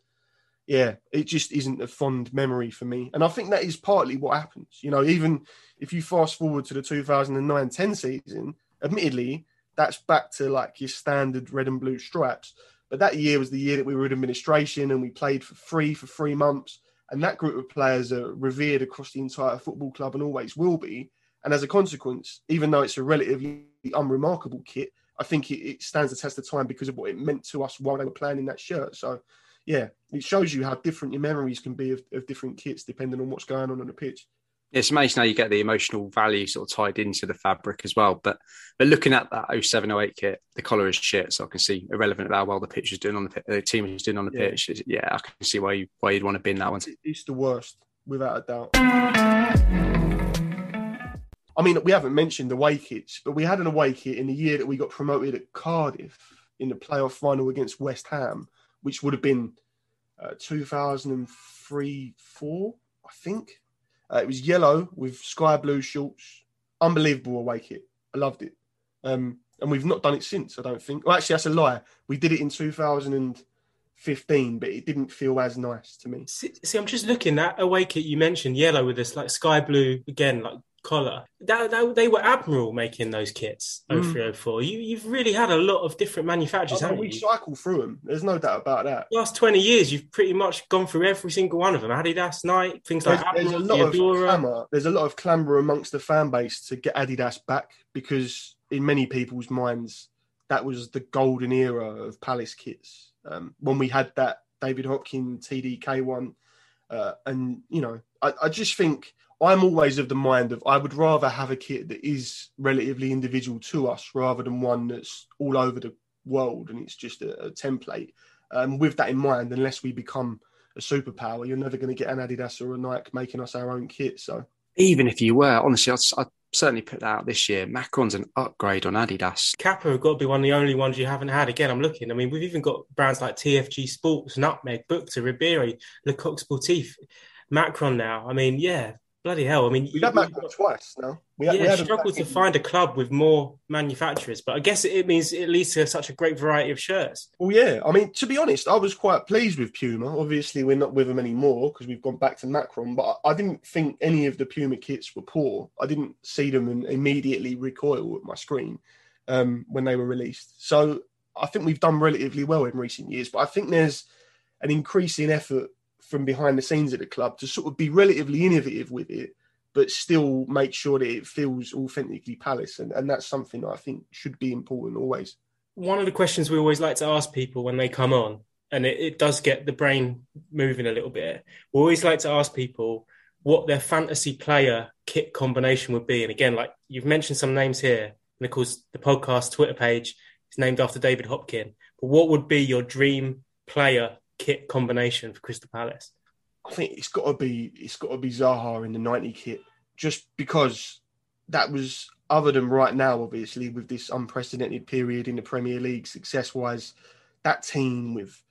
yeah, it just isn't a fond memory for me. And I think that is partly what happens. You know, even if you fast forward to the 2009-10 season, admittedly, that's back to like your standard red and blue stripes. But that year was the year that we were in administration and we played for 3 months. And that group of players are revered across the entire football club and always will be. And as a consequence, even though it's a relatively unremarkable kit, I think it stands the test of time because of what it meant to us while they were playing in that shirt. So, yeah, it shows you how different your memories can be of different kits depending on what's going on the pitch. It's amazing how you get the emotional value sort of tied into the fabric as well. But looking at that 07-08 kit, the collar is shit, so I can see irrelevant about how well the team is doing on the pitch. Yeah, I can see why you'd want to be in that one. It's the worst, without a doubt. I mean, we haven't mentioned away kits, but we had an away kit in the year that we got promoted at Cardiff in the playoff final against West Ham, which would have been 2003-04, I think. It was yellow with sky blue shorts. Unbelievable away kit. I loved it. And we've not done it since, I don't think. Well, actually, that's a lie. We did it in 2015, but it didn't feel as nice to me. See, I'm just looking at that away kit you mentioned, yellow with this like sky blue, again, like collar. That they were Admiral making those kits, 03-04. You've really had a lot of different manufacturers, haven't you? We cycle through them. There's no doubt about that. The last 20 years, you've pretty much gone through every single one of them. Adidas, Nike, things like Admiral, Theodora. There's a lot of clamour amongst the fan base to get Adidas back because in many people's minds, that was the golden era of Palace kits. When we had that David Hopkins TDK one. And, you know, I just think... I'm always of the mind of I would rather have a kit that is relatively individual to us rather than one that's all over the world and it's just a template. With that in mind, unless we become a superpower, you're never going to get an Adidas or a Nike making us our own kit. So even if you were, honestly, I'd certainly put that out this year. Macron's an upgrade on Adidas. Kappa have got to be one of the only ones you haven't had. Again, I'm looking. I mean, we've even got brands like TFG Sports, Nutmeg, Buchta, Ribery, Lecoq Sportif, Macron now. I mean, yeah. Bloody hell! I mean, we've had Macron twice now. We struggled to find a club with more manufacturers, but I guess it means it leads to such a great variety of shirts. Well, yeah. I mean, to be honest, I was quite pleased with Puma. Obviously, we're not with them anymore because we've gone back to Macron. But I didn't think any of the Puma kits were poor. I didn't see them and immediately recoil at my screen when they were released. So I think we've done relatively well in recent years. But I think there's an increasing effort from behind the scenes at the club to sort of be relatively innovative with it, but still make sure that it feels authentically Palace. And that's something that I think should be important always. One of the questions we always like to ask people when they come on, and it does get the brain moving a little bit. We always like to ask people what their fantasy player kit combination would be. And again, like you've mentioned some names here, and of course the podcast Twitter page is named after David Hopkins, but what would be your dream player kit combination for Crystal Palace? I think it's got to be Zaha in the 90 kit, just because that was, other than right now, obviously, with this unprecedented period in the Premier League success-wise, that team with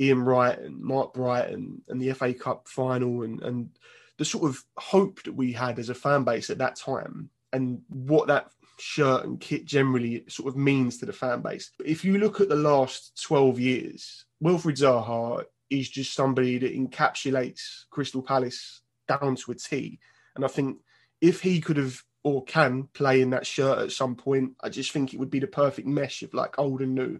Ian Wright and Mark Bright and the FA Cup final and the sort of hope that we had as a fan base at that time and what that shirt and kit generally sort of means to the fan base. But if you look at the last 12 years, Wilfried Zaha is just somebody that encapsulates Crystal Palace down to a T. And I think if he could have or can play in that shirt at some point, I just think it would be the perfect mesh of like old and new.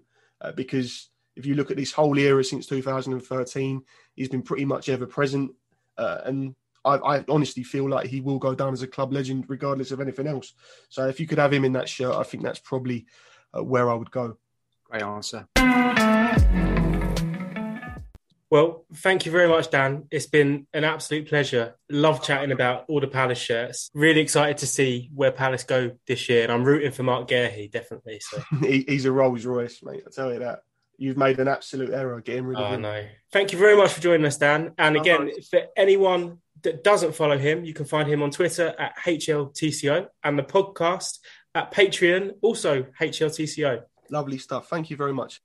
Because if you look at this whole era since 2013, he's been pretty much ever present. And I honestly feel like he will go down as a club legend regardless of anything else. So if you could have him in that shirt, I think that's probably where I would go. Great answer. Well, thank you very much, Dan. It's been an absolute pleasure. Love chatting about all the Palace shirts. Really excited to see where Palace go this year. And I'm rooting for Mark Gearhey, definitely. So he's a Rolls Royce, mate. I'll tell you that. You've made an absolute error getting rid of him. I know. Thank you very much for joining us, Dan. And again, for anyone that doesn't follow him, you can find him on Twitter at HLTCO and the podcast at Patreon, also HLTCO. Lovely stuff. Thank you very much.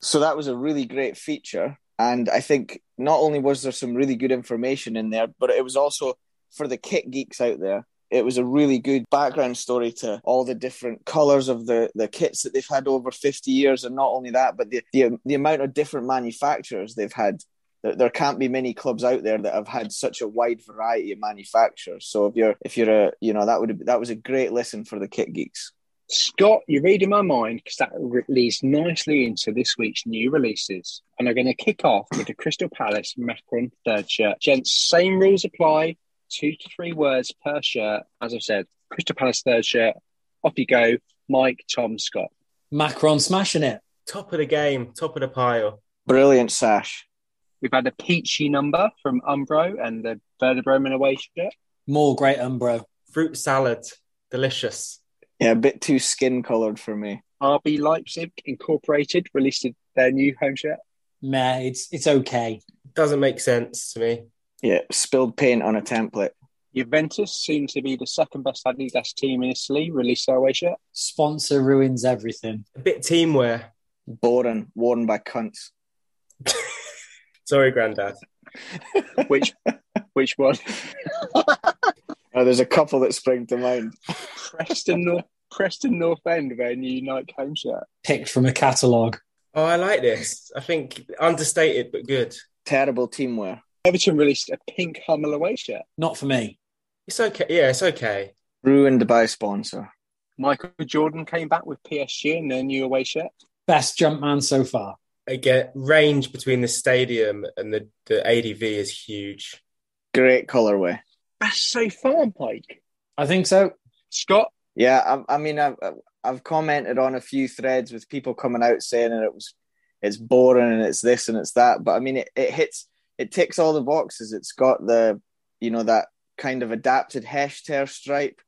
So that was a really great feature. And I think not only was there some really good information in there, but it was also, for the kit geeks out there, it was a really good background story to all the different colours of the kits that they've had over 50 years. And not only that, but the amount of different manufacturers they've had. There can't be many clubs out there that have had such a wide variety of manufacturers. So if you're a, you know, that was a great listen for the kit geeks. Scott, you're reading my mind because that leads nicely into this week's new releases. And I'm going to kick off with the Crystal Palace Macron third shirt. Gents, same rules apply. 2 to 3 words per shirt. As I've said, Crystal Palace third shirt. Off you go. Mike, Tom, Scott. Macron smashing it. Top of the game. Top of the pile. Brilliant sash. We've had a peachy number from Umbro and the Werder Bremen away shirt. More great Umbro. Fruit salad. Delicious. Yeah, a bit too skin-coloured for me. RB Leipzig Incorporated released their new home shirt. Nah, it's okay. Doesn't make sense to me. Yeah, spilled paint on a template. Juventus, soon to be the second best Adidas team in Italy, released their away shirt. Sponsor ruins everything. A bit team wear. Boring, worn by cunts. Sorry, Grandad. Which one? Oh, there's a couple that spring to mind. Preston North End wearing the Unite home shirt. Picked from a catalogue. Oh, I like this. I think understated but good. Terrible team wear. Everton released a pink Hummel away shirt. Not for me. It's okay. Yeah, it's okay. Ruined by sponsor. Michael Jordan came back with PSG and their new away shirt. Best jump man so far. Again, range between the stadium and the ADV is huge. Great colourway. Best so far, Mike. I think so. Scott? Yeah, I've commented on a few threads with people coming out saying that it's boring and it's this and it's that. But I mean, it ticks all the boxes. It's got the, you know, that kind of adapted Hesh tear stripe,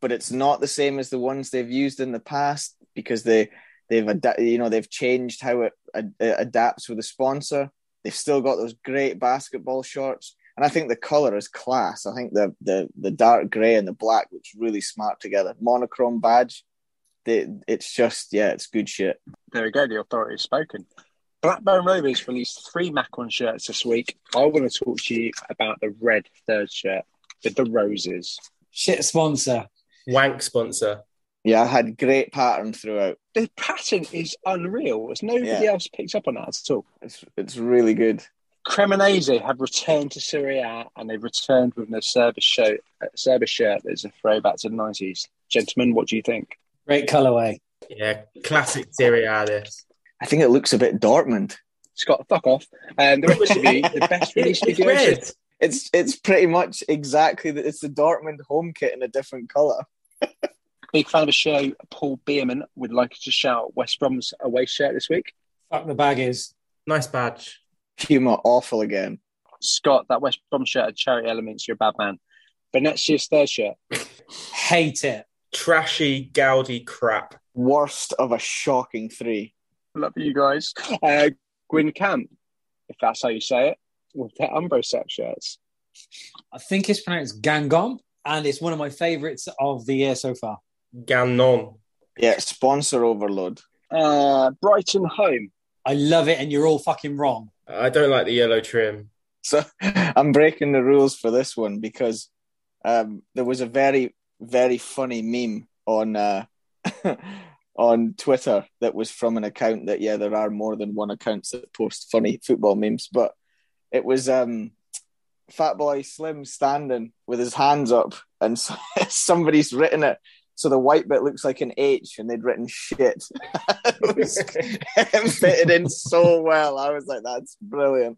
but it's not the same as the ones they've used in the past because they've changed how it adapts with the sponsor. They've still got those great basketball shorts. And I think the colour is class. I think the dark grey and the black looks really smart together. Monochrome badge. It's good shit. There we go. The authority's spoken. Blackburn Rovers released 3 Macron shirts this week. I want to talk to you about the red third shirt with the roses. Shit sponsor. Wank sponsor. Yeah, I had great pattern throughout. The pattern is unreal. There's nobody else picked up on that at all. It's really good. Cremonese have returned to Serie A and they've returned with a Cerber shirt that's a throwback to the 90s. Gentlemen, what do you think? Great colourway. Yeah, classic Serie A this. I think it looks a bit Dortmund. Scott, fuck off. The rest of you, the best release video. It's pretty much exactly that. It's the Dortmund home kit in a different colour. Big fan of the show, Paul Bierman would like to shout West Brom's away shirt this week. Fuck the baggies. Nice badge. Humour awful again. Scott, that West Brom shirt had charity elements. You're a bad man. But next year's third shirt. Hate it. Trashy, gaudy crap. Worst of a shocking 3. Love you guys. Gwyn Camp, if that's how you say it, with their Umbro set shirts. I think it's pronounced Gangom, and it's one of my favourites of the year so far. Gangom. Yeah, sponsor overload. Brighton home. I love it, and you're all fucking wrong. I don't like the yellow trim. So I'm breaking the rules for this one because there was a very, very funny meme on Twitter that was from an account that, yeah, there are more than one accounts that post funny football memes, but it was Fatboy Slim standing with his hands up and somebody's written it so the white bit looks like an H and they'd written shit. It fitted in so well. I was like, that's brilliant.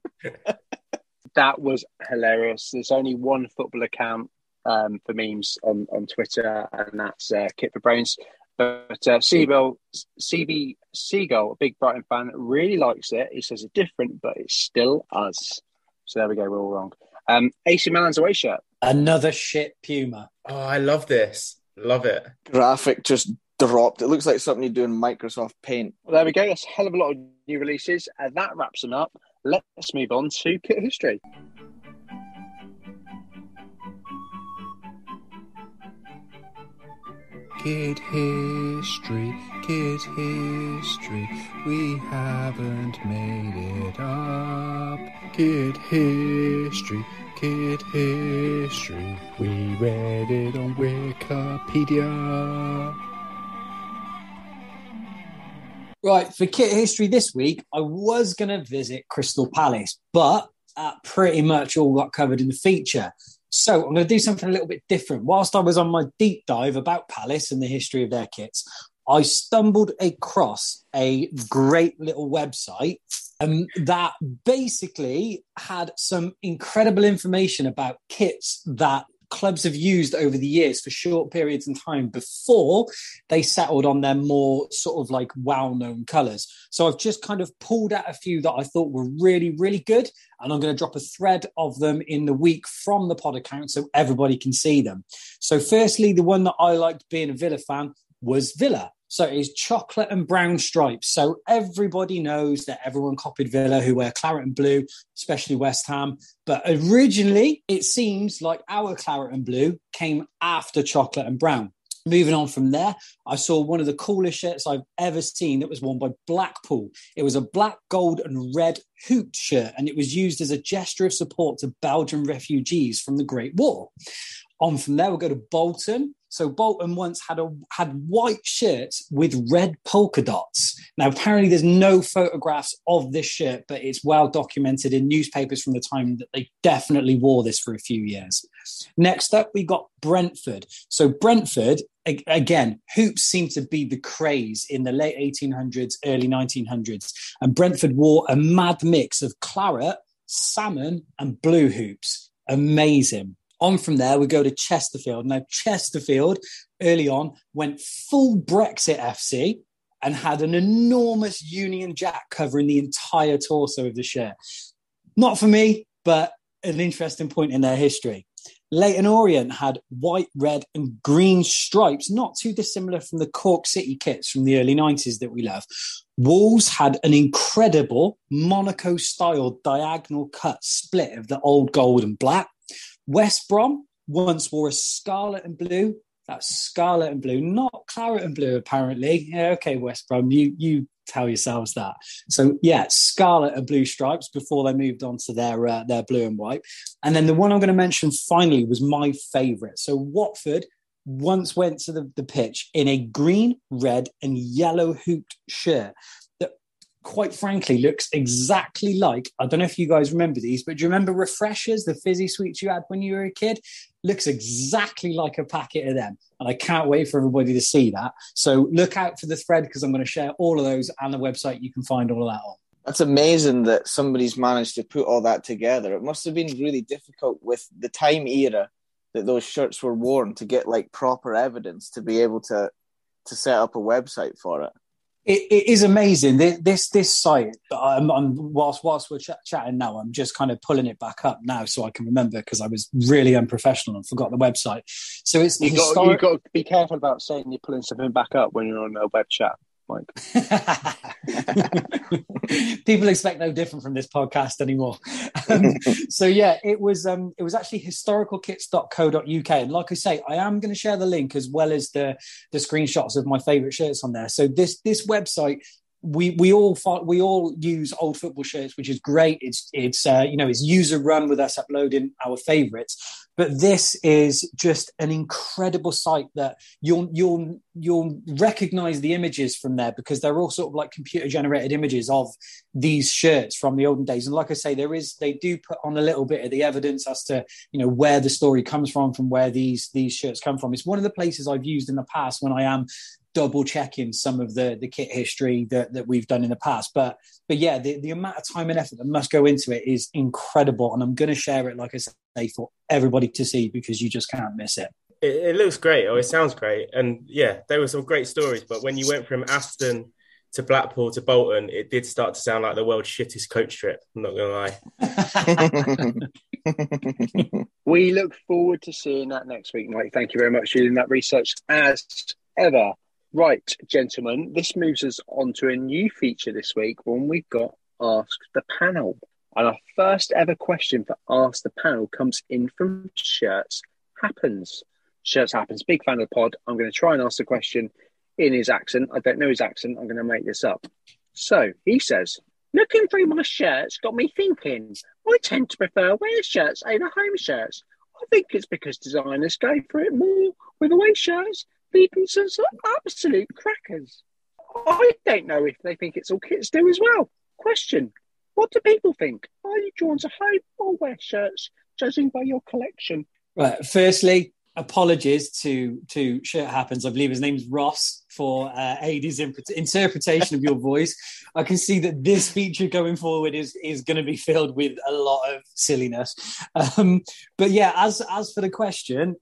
That was hilarious. There's only one football account for memes on Twitter, and that's Kit for Brains. But CB Seagull, a big Brighton fan, really likes it. He says it's different, but it's still us. So there we go. We're all wrong. AC Milan's away shirt. Another shit Puma. Oh, I love this. Love it. Graphic just dropped. It looks like something you do in Microsoft Paint. Well, there we go. That's a hell of a lot of new releases. And that wraps them up. Let's move on to kit history. Kid history, kid history, we haven't made it up. Kid history, kid history, we read it on Wikipedia. Right, for kit history this week, I was going to visit Crystal Palace, but that pretty much all got covered in the feature. So I'm going to do something a little bit different. Whilst I was on my deep dive about Palace and the history of their kits, I stumbled across a great little website that basically had some incredible information about kits that clubs have used over the years for short periods in time before they settled on their more sort of like well-known colours. So I've just kind of pulled out a few that I thought were really, really good. And I'm going to drop a thread of them in the week from the pod account so everybody can see them. So firstly, the one that I liked being a Villa fan was Villa. So it's chocolate and brown stripes. So everybody knows that everyone copied Villa, who wear claret and blue, especially West Ham. But originally, it seems like our claret and blue came after chocolate and brown. Moving on from there, I saw one of the coolest shirts I've ever seen that was worn by Blackpool. It was a black, gold and red hooped shirt, and it was used as a gesture of support to Belgian refugees from the Great War. On from there, we'll go to Bolton. So Bolton once had white shirts with red polka dots. Now, apparently there's no photographs of this shirt, but it's well documented in newspapers from the time that they definitely wore this for a few years. Next up, we got Brentford. So Brentford, again, hoops seemed to be the craze in the late 1800s, early 1900s. And Brentford wore a mad mix of claret, salmon and blue hoops. Amazing. On from there, we go to Chesterfield. Now, Chesterfield, early on, went full Brexit FC and had an enormous Union Jack covering the entire torso of the shirt. Not for me, but an interesting point in their history. Leyton Orient had white, red and green stripes, not too dissimilar from the Cork City kits from the early 90s that we love. Wolves had an incredible Monaco-style diagonal cut split of the old gold and black. West Brom once wore a scarlet and blue. That's scarlet and blue, not claret and blue, apparently. Yeah, okay, West Brom, you tell yourselves that. So, yeah, scarlet and blue stripes before they moved on to their blue and white. And then the one I'm going to mention finally was my favourite. So Watford once went to the pitch in a green, red and yellow hooped shirt that, quite frankly, looks exactly like, I don't know if you guys remember these, but do you remember Refreshers, the fizzy sweets you had when you were a kid? Looks exactly like a packet of them. And I can't wait for everybody to see that. So look out for the thread because I'm going to share all of those and the website. You can find all of that on. That's amazing that somebody's managed to put all that together. It must have been really difficult with the time era that those shirts were worn to get like proper evidence to be able to set up a website for it. It is amazing. This site, whilst we're chatting now, I'm just kind of pulling it back up now so I can remember because I was really unprofessional and forgot the website. So it's you've got to be careful about saying you're pulling something back up when you're on a web chat, Mike. People expect no different from this podcast anymore. So yeah, it was actually historicalkits.co.uk, and like I say, I am going to share the link as well as the screenshots of my favorite shirts on there. So this website, we all use old football shirts, which is great. It's user run with us uploading our favorites, but this is just an incredible site that you'll recognize the images from there because they're all sort of like computer generated images of these shirts from the olden days. And like I say, they do put on a little bit of the evidence as to, you know, where the story comes from where these shirts come from. It's one of the places I've used in the past when I am double checking some of the kit history that we've done in the past. But yeah, the amount of time and effort that must go into it is incredible. And I'm going to share it, like I say, for everybody to see, because you just can't miss it. It looks great, or it sounds great. And yeah, there were some great stories. But when you went from Aston to Blackpool to Bolton, it did start to sound like the world's shittest coach trip. I'm not going to lie. We look forward to seeing that next week, Mike. Thank you very much for doing that research as ever. Right, gentlemen, this moves us on to a new feature this week when we've got Ask the Panel. And our first ever question for Ask the Panel comes in from Shirts Happens. Shirts Happens, big fan of the pod. I'm going to try and ask the question in his accent. I don't know his accent. I'm going to make this up. So he says, looking through my shirts got me thinking. I tend to prefer wear shirts over home shirts. I think it's because designers go for it more with away shirts. Beatonsons are absolute crackers. I don't know if they think it's all kids do as well. Question, what do people think? Are you drawn to home or wear shirts, judging by your collection? Right, firstly, apologies to Shirt Happens. I believe his name's Ross for Adie's interpretation of your voice. I can see that this feature going forward is going to be filled with a lot of silliness. But yeah, as for the question,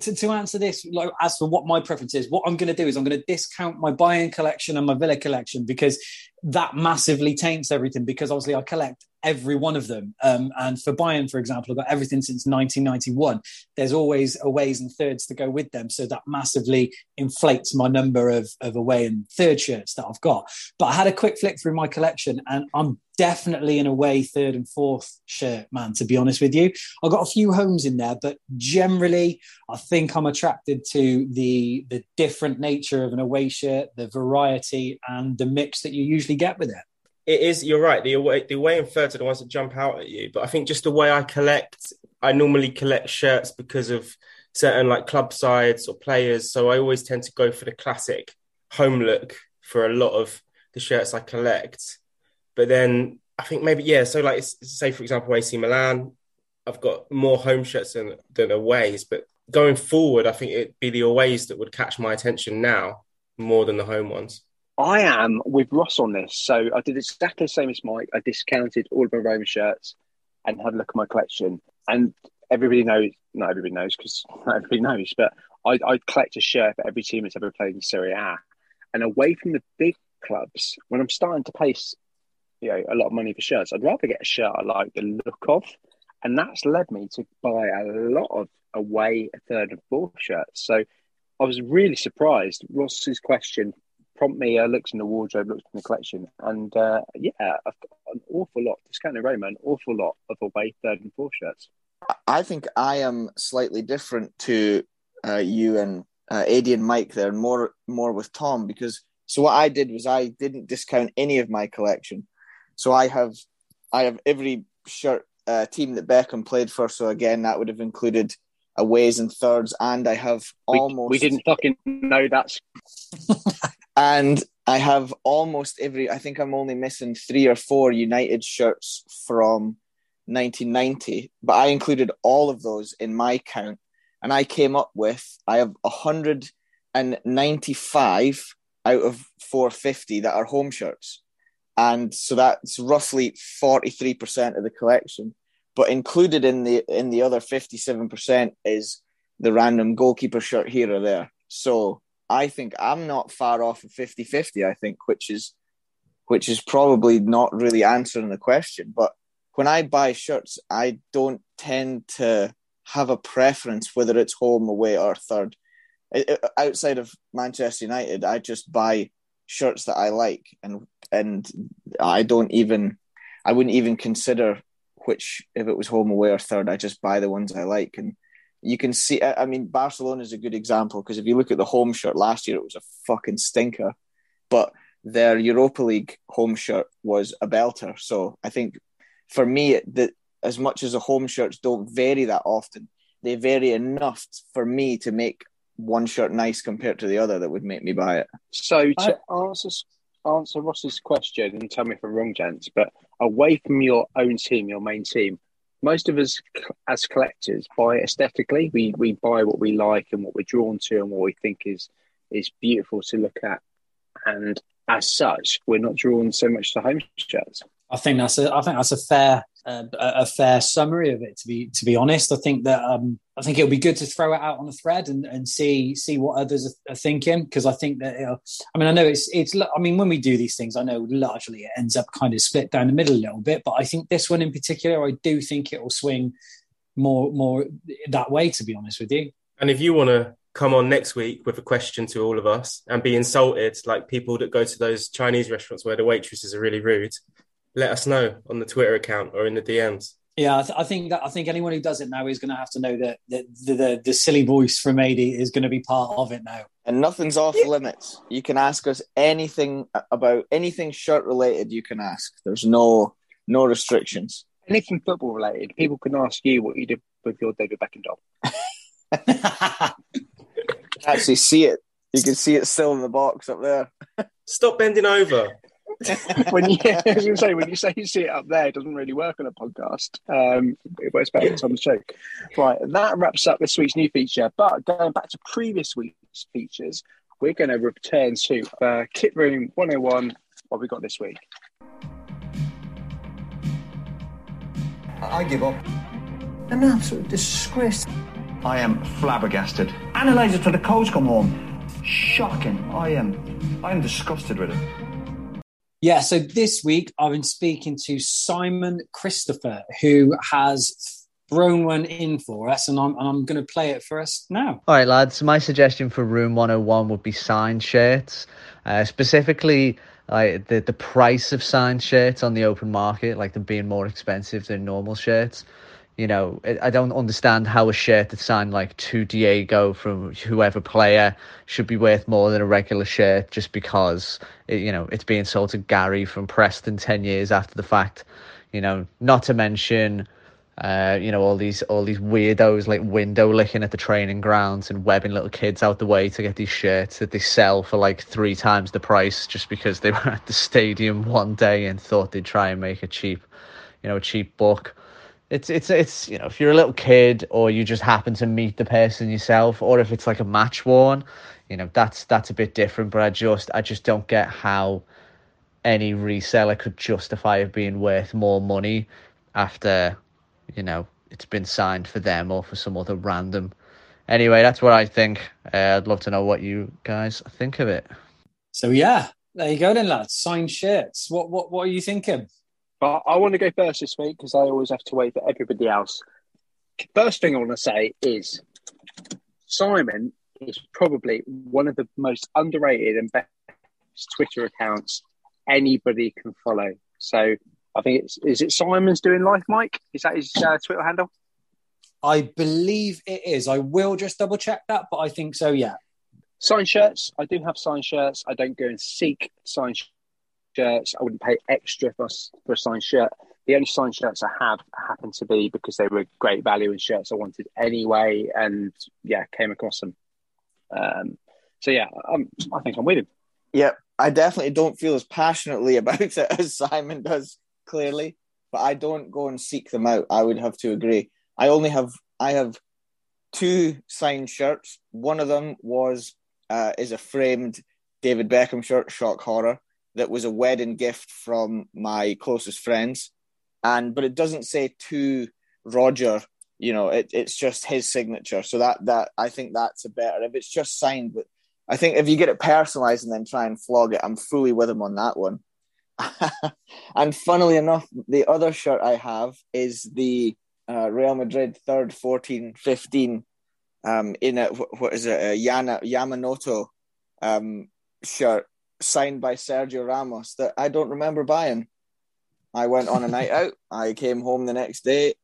to answer this, like, as for what my preference is, what I'm going to do is I'm going to discount my buy-in collection and my Villa collection, because that massively taints everything, because obviously I collect every one of them. And for buy-in, for example, I've got everything since 1991. There's always aways and thirds to go with them. So that massively inflates my number of away and third shirts that I've got. But I had a quick flick through my collection and I'm definitely an away third and fourth shirt man, to be honest with you. I've got a few homes in there, but generally I think I'm attracted to the different nature of an away shirt, the variety and the mix that you usually get with it. It is, you're right, the away and thirds are the ones that jump out at you. But I think just the way I collect, I normally collect shirts because of certain like club sides or players. So I always tend to go for the classic home look for a lot of the shirts I collect. But then I think maybe, yeah, so like say, for example, AC Milan, I've got more home shirts than aways. But going forward, I think it'd be the aways that would catch my attention now more than the home ones. I am with Ross on this. So I did exactly the same as Mike. I discounted all of my Roma shirts and had a look at my collection. And everybody knows, not everybody knows because not everybody knows, but I collect a shirt for every team that's ever played in Serie A. And away from the big clubs, when I'm starting to pay a lot of money for shirts, I'd rather get a shirt I like the look of. And that's led me to buy a lot of away third and fourth shirts. So I was really surprised. Ross's question prompt me, looked in the wardrobe, looked in the collection, and I've got an awful lot, discounting Roma, an awful lot of away third and fourth shirts. I think I am slightly different to you and Adi and Mike there, and more with Tom, because so what I did was I didn't discount any of my collection. So I have every shirt team that Beckham played for. So again, that would have included aways and thirds, and I have almost... We didn't fucking know that. And I have almost every... I think I'm only missing 3 or 4 United shirts from 1990, but I included all of those in my count. And I came up with... I have 195 out of 450 that are home shirts. And so that's roughly 43% of the collection. But included in the other 57% is the random goalkeeper shirt here or there. So I think I'm not far off of 50-50, I think, which is probably not really answering the question. But when I buy shirts, I don't tend to have a preference whether it's home, away or third. Outside of Manchester United, I just buy shirts that I like, and I wouldn't even consider which, if it was home, away or third. I just buy the ones I like. And you can see, I mean, Barcelona is a good example, because if you look at the home shirt last year, it was a fucking stinker, but their Europa League home shirt was a belter. So I think for me, that as much as the home shirts don't vary that often, they vary enough for me to make one shirt nice compared to the other that would make me buy it. So to answer Ross's question, and tell me if I'm wrong, gents, but away from your own team, your main team, most of us as collectors buy aesthetically. We buy what we like and what we're drawn to and what we think is It's beautiful to look at. And as such, we're not drawn so much to home shirts. I think that's a fair summary of it. To be honest, I think that I think it'll be good to throw it out on a thread and see what others are thinking, because I think that when we do these things, I know largely it ends up kind of split down the middle a little bit, but I think this one in particular, I do think it will swing more that way, to be honest with you. And if you want to come on next week with a question to all of us and be insulted, like people that go to those Chinese restaurants where the waitresses are really rude, let us know on the Twitter account or in the DMs. Yeah, I think anyone who does it now is going to have to know that the silly voice from AD is going to be part of it now. And nothing's off limits. You can ask us anything about anything shirt related. You can ask. There's no restrictions. Anything football related. People can ask you what you did with your David Beckham. Actually, see it. You can see it still in the box up there. Stop bending over. When you say you see it up there, it doesn't really work on a podcast. It works better than Tom's joke. Right, and that wraps up this week's new feature. But going back to previous week's features, we're going to return to Kit Room 101. What we got this week? I give up. I'm an absolute disgrace. I am flabbergasted. Analyse it till the cows come home. Shocking. I am disgusted with it. Yeah, so this week I've been speaking to Simon Christopher, who has thrown one in for us, and I'm going to play it for us now. All right, lads, so my suggestion for Room 101 would be signed shirts, specifically like the price of signed shirts on the open market, like them being more expensive than normal shirts. You know, I don't understand how a shirt that's signed like to Diego from whoever player should be worth more than a regular shirt just because, it's being sold to Gary from Preston 10 years after the fact. You know, not to mention, all these weirdos like window licking at the training grounds and webbing little kids out the way to get these shirts that they sell for like 3 times the price just because they were at the stadium one day and thought they'd try and make a cheap buck. It's if you're a little kid or you just happen to meet the person yourself, or if it's like a match worn, that's a bit different. But I just don't get how any reseller could justify it being worth more money after it's been signed for them or for some other random. Anyway, that's what I think. I'd love to know what you guys think of it. So yeah, there you go then, lads. Signed shirts. What are you thinking? But I want to go first this week because I always have to wait for everybody else. First thing I want to say is Simon is probably one of the most underrated and best Twitter accounts anybody can follow. So I think is it Simon's Doing Life, Mike? Is that his Twitter handle? I believe it is. I will just double check that, but I think so, yeah. Signed shirts. I do have signed shirts. I don't go and seek signed shirts. I wouldn't pay extra for a signed shirt. The only signed shirts I have happened to be because they were great value in shirts I wanted anyway, and yeah, came across them. I think I'm with him. Yeah, I definitely don't feel as passionately about it as Simon does, clearly, but I don't go and seek them out. I would have to agree. I have 2 signed shirts. One of them is a framed David Beckham shirt, shock horror. That was a wedding gift from my closest friends. But it doesn't say to Roger, it's just his signature. So that I think that's a better, if it's just signed, but I think if you get it personalized and then try and flog it, I'm fully with him on that one. And funnily enough, the other shirt I have is the Real Madrid 3rd, 14-15 Yamanoto shirt. Signed by Sergio Ramos that I don't remember buying. I went on a night out. I came home the next day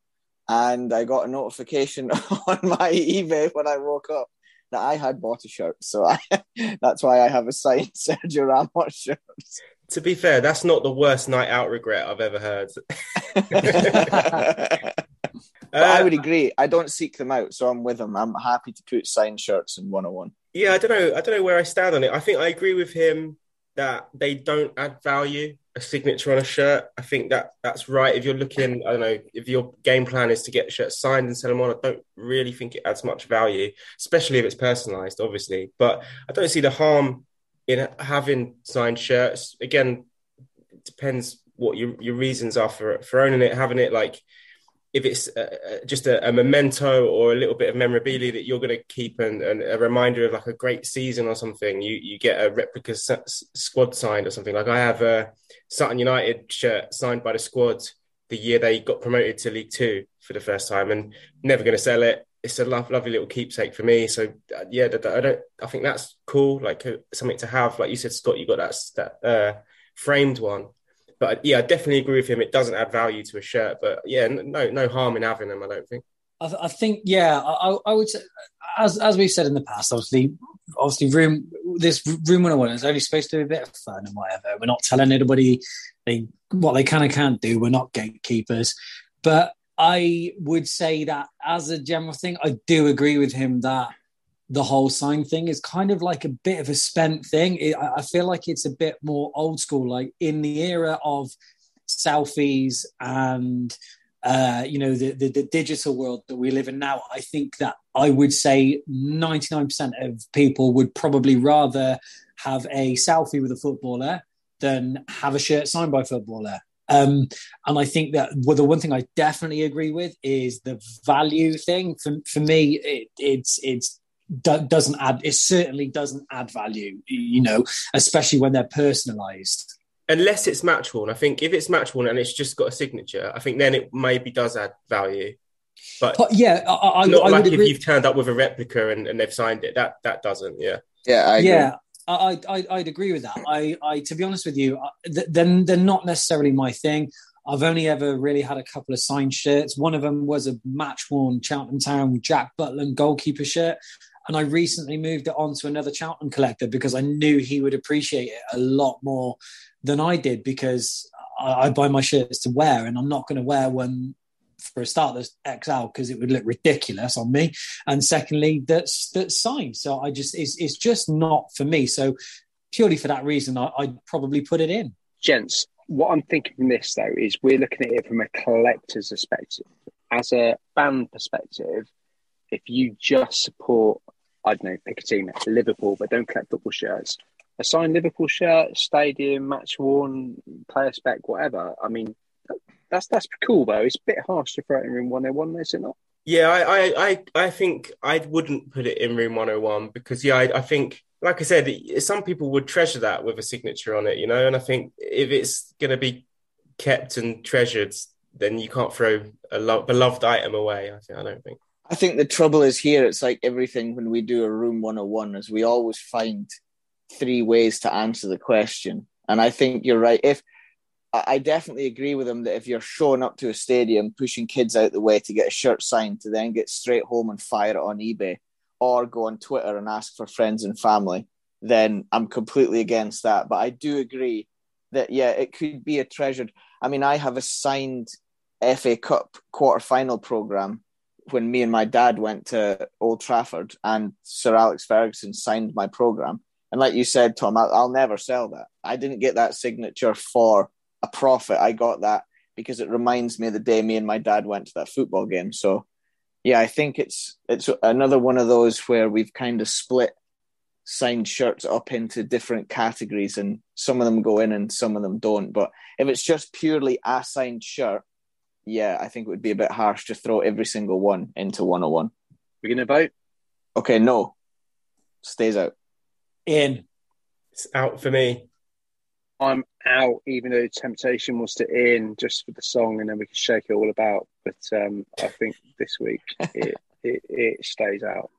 and I got a notification on my eBay when I woke up that I had bought a shirt. So that's why I have a signed Sergio Ramos shirt. To be fair, that's not the worst night out regret I've ever heard. But I would agree. I don't seek them out, so I'm with them. I'm happy to put signed shirts in 101. Yeah, I don't know where I stand on it. I think I agree with him that they don't add value a signature on a shirt. I think that's right. If you're looking, I don't know, if your game plan is to get shirts signed and sell them on, I don't really think it adds much value, especially if it's personalised, obviously. But I don't see the harm in having signed shirts. Again, it depends what your reasons are for owning it, having it. Like, if it's just a memento or a little bit of memorabilia that you're going to keep and a reminder of like a great season or something, you get a replica squad signed or something. Like I have a Sutton United shirt signed by the squad the year they got promoted to League Two for the first time, and never going to sell it. It's a lovely little keepsake for me. So yeah, I think that's cool. Like something to have, like you said, Scott, you got that framed one. But yeah, I definitely agree with him. It doesn't add value to a shirt, but yeah, no harm in having them, I don't think. I think, yeah, I would say, as we've said in the past, obviously room 101 is only supposed to be a bit of fun and whatever. We're not telling anybody what they can and can't do. We're not gatekeepers. But I would say that as a general thing, I do agree with him that the whole sign thing is kind of like a bit of a spent thing. I feel like it's a bit more old school, like in the era of selfies and, the digital world that we live in now. I think that I would say 99% of people would probably rather have a selfie with a footballer than have a shirt signed by a footballer. And I think that the one thing I definitely agree with is the value thing. For me, it's doesn't add. It certainly doesn't add value, especially when they're personalised. Unless it's match worn, I think. If it's match worn and it's just got a signature, I think then it maybe does add value. But yeah, I would agree. If you've turned up with a replica and they've signed it, that doesn't. Yeah, yeah, I agree. Yeah. I'd agree with that. I to be honest with you, they're not necessarily my thing. I've only ever really had a couple of signed shirts. One of them was a match-worn Cheltenham Town Jack Butland goalkeeper shirt. And I recently moved it on to another Cheltenham collector because I knew he would appreciate it a lot more than I did, because I buy my shirts to wear, and I'm not going to wear one for a start that's XL because it would look ridiculous on me. And secondly, that's signed. So it's just not for me. So purely for that reason, I'd probably put it in. Gents, what I'm thinking from this, though, is we're looking at it from a collector's perspective. As a fan perspective, if you just support, I don't know, pick a team, Liverpool, but don't collect football shirts, a signed Liverpool shirt, stadium, match-worn, player spec, whatever. I mean, that's cool, though. It's a bit harsh to throw it in Room 101, is it not? Yeah, I think I wouldn't put it in Room 101 because, yeah, I think... Like I said, some people would treasure that with a signature on it, and I think if it's going to be kept and treasured, then you can't throw a beloved item away, I don't think. I think the trouble is here, it's like everything when we do a Room 101, is we always find three ways to answer the question. And I think you're right. I definitely agree with him that if you're showing up to a stadium, pushing kids out the way to get a shirt signed to then get straight home and fire it on eBay, or go on Twitter and ask for friends and family, then I'm completely against that. But I do agree that, yeah, it could be a treasured... I mean, I have a signed FA Cup quarter-final programme when me and my dad went to Old Trafford and Sir Alex Ferguson signed my programme. And like you said, Tom, I'll never sell that. I didn't get that signature for a profit. I got that because it reminds me of the day me and my dad went to that football game. So... yeah, I think it's another one of those where we've kind of split signed shirts up into different categories, and some of them go in and some of them don't. But if it's just purely a signed shirt, yeah, I think it would be a bit harsh to throw every single one into 101. We're going to vote? Okay, no. Stays out. In. It's out for me. I'm out, even though the temptation was to in just for the song, and then we could shake it all about. But I think this week it stays out.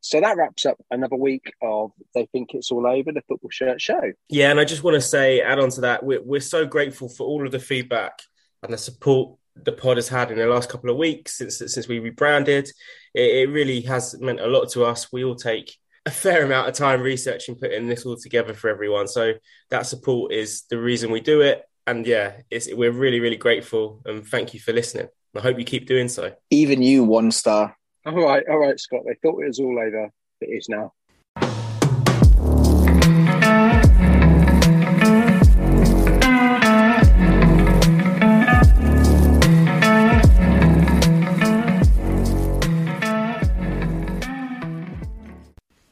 So that wraps up another week of They Think It's All Over, the Football Shirt Show. Yeah, and I just want to say, add on to that, we're so grateful for all of the feedback and the support the pod has had in the last couple of weeks since we rebranded. It really has meant a lot to us. We all take a fair amount of time researching, putting this all together for everyone. So that support is the reason we do it. And yeah, we're really, really grateful. And thank you for listening. I hope you keep doing so. Even you, one star. All right, Scott. They thought it was all over. It is now.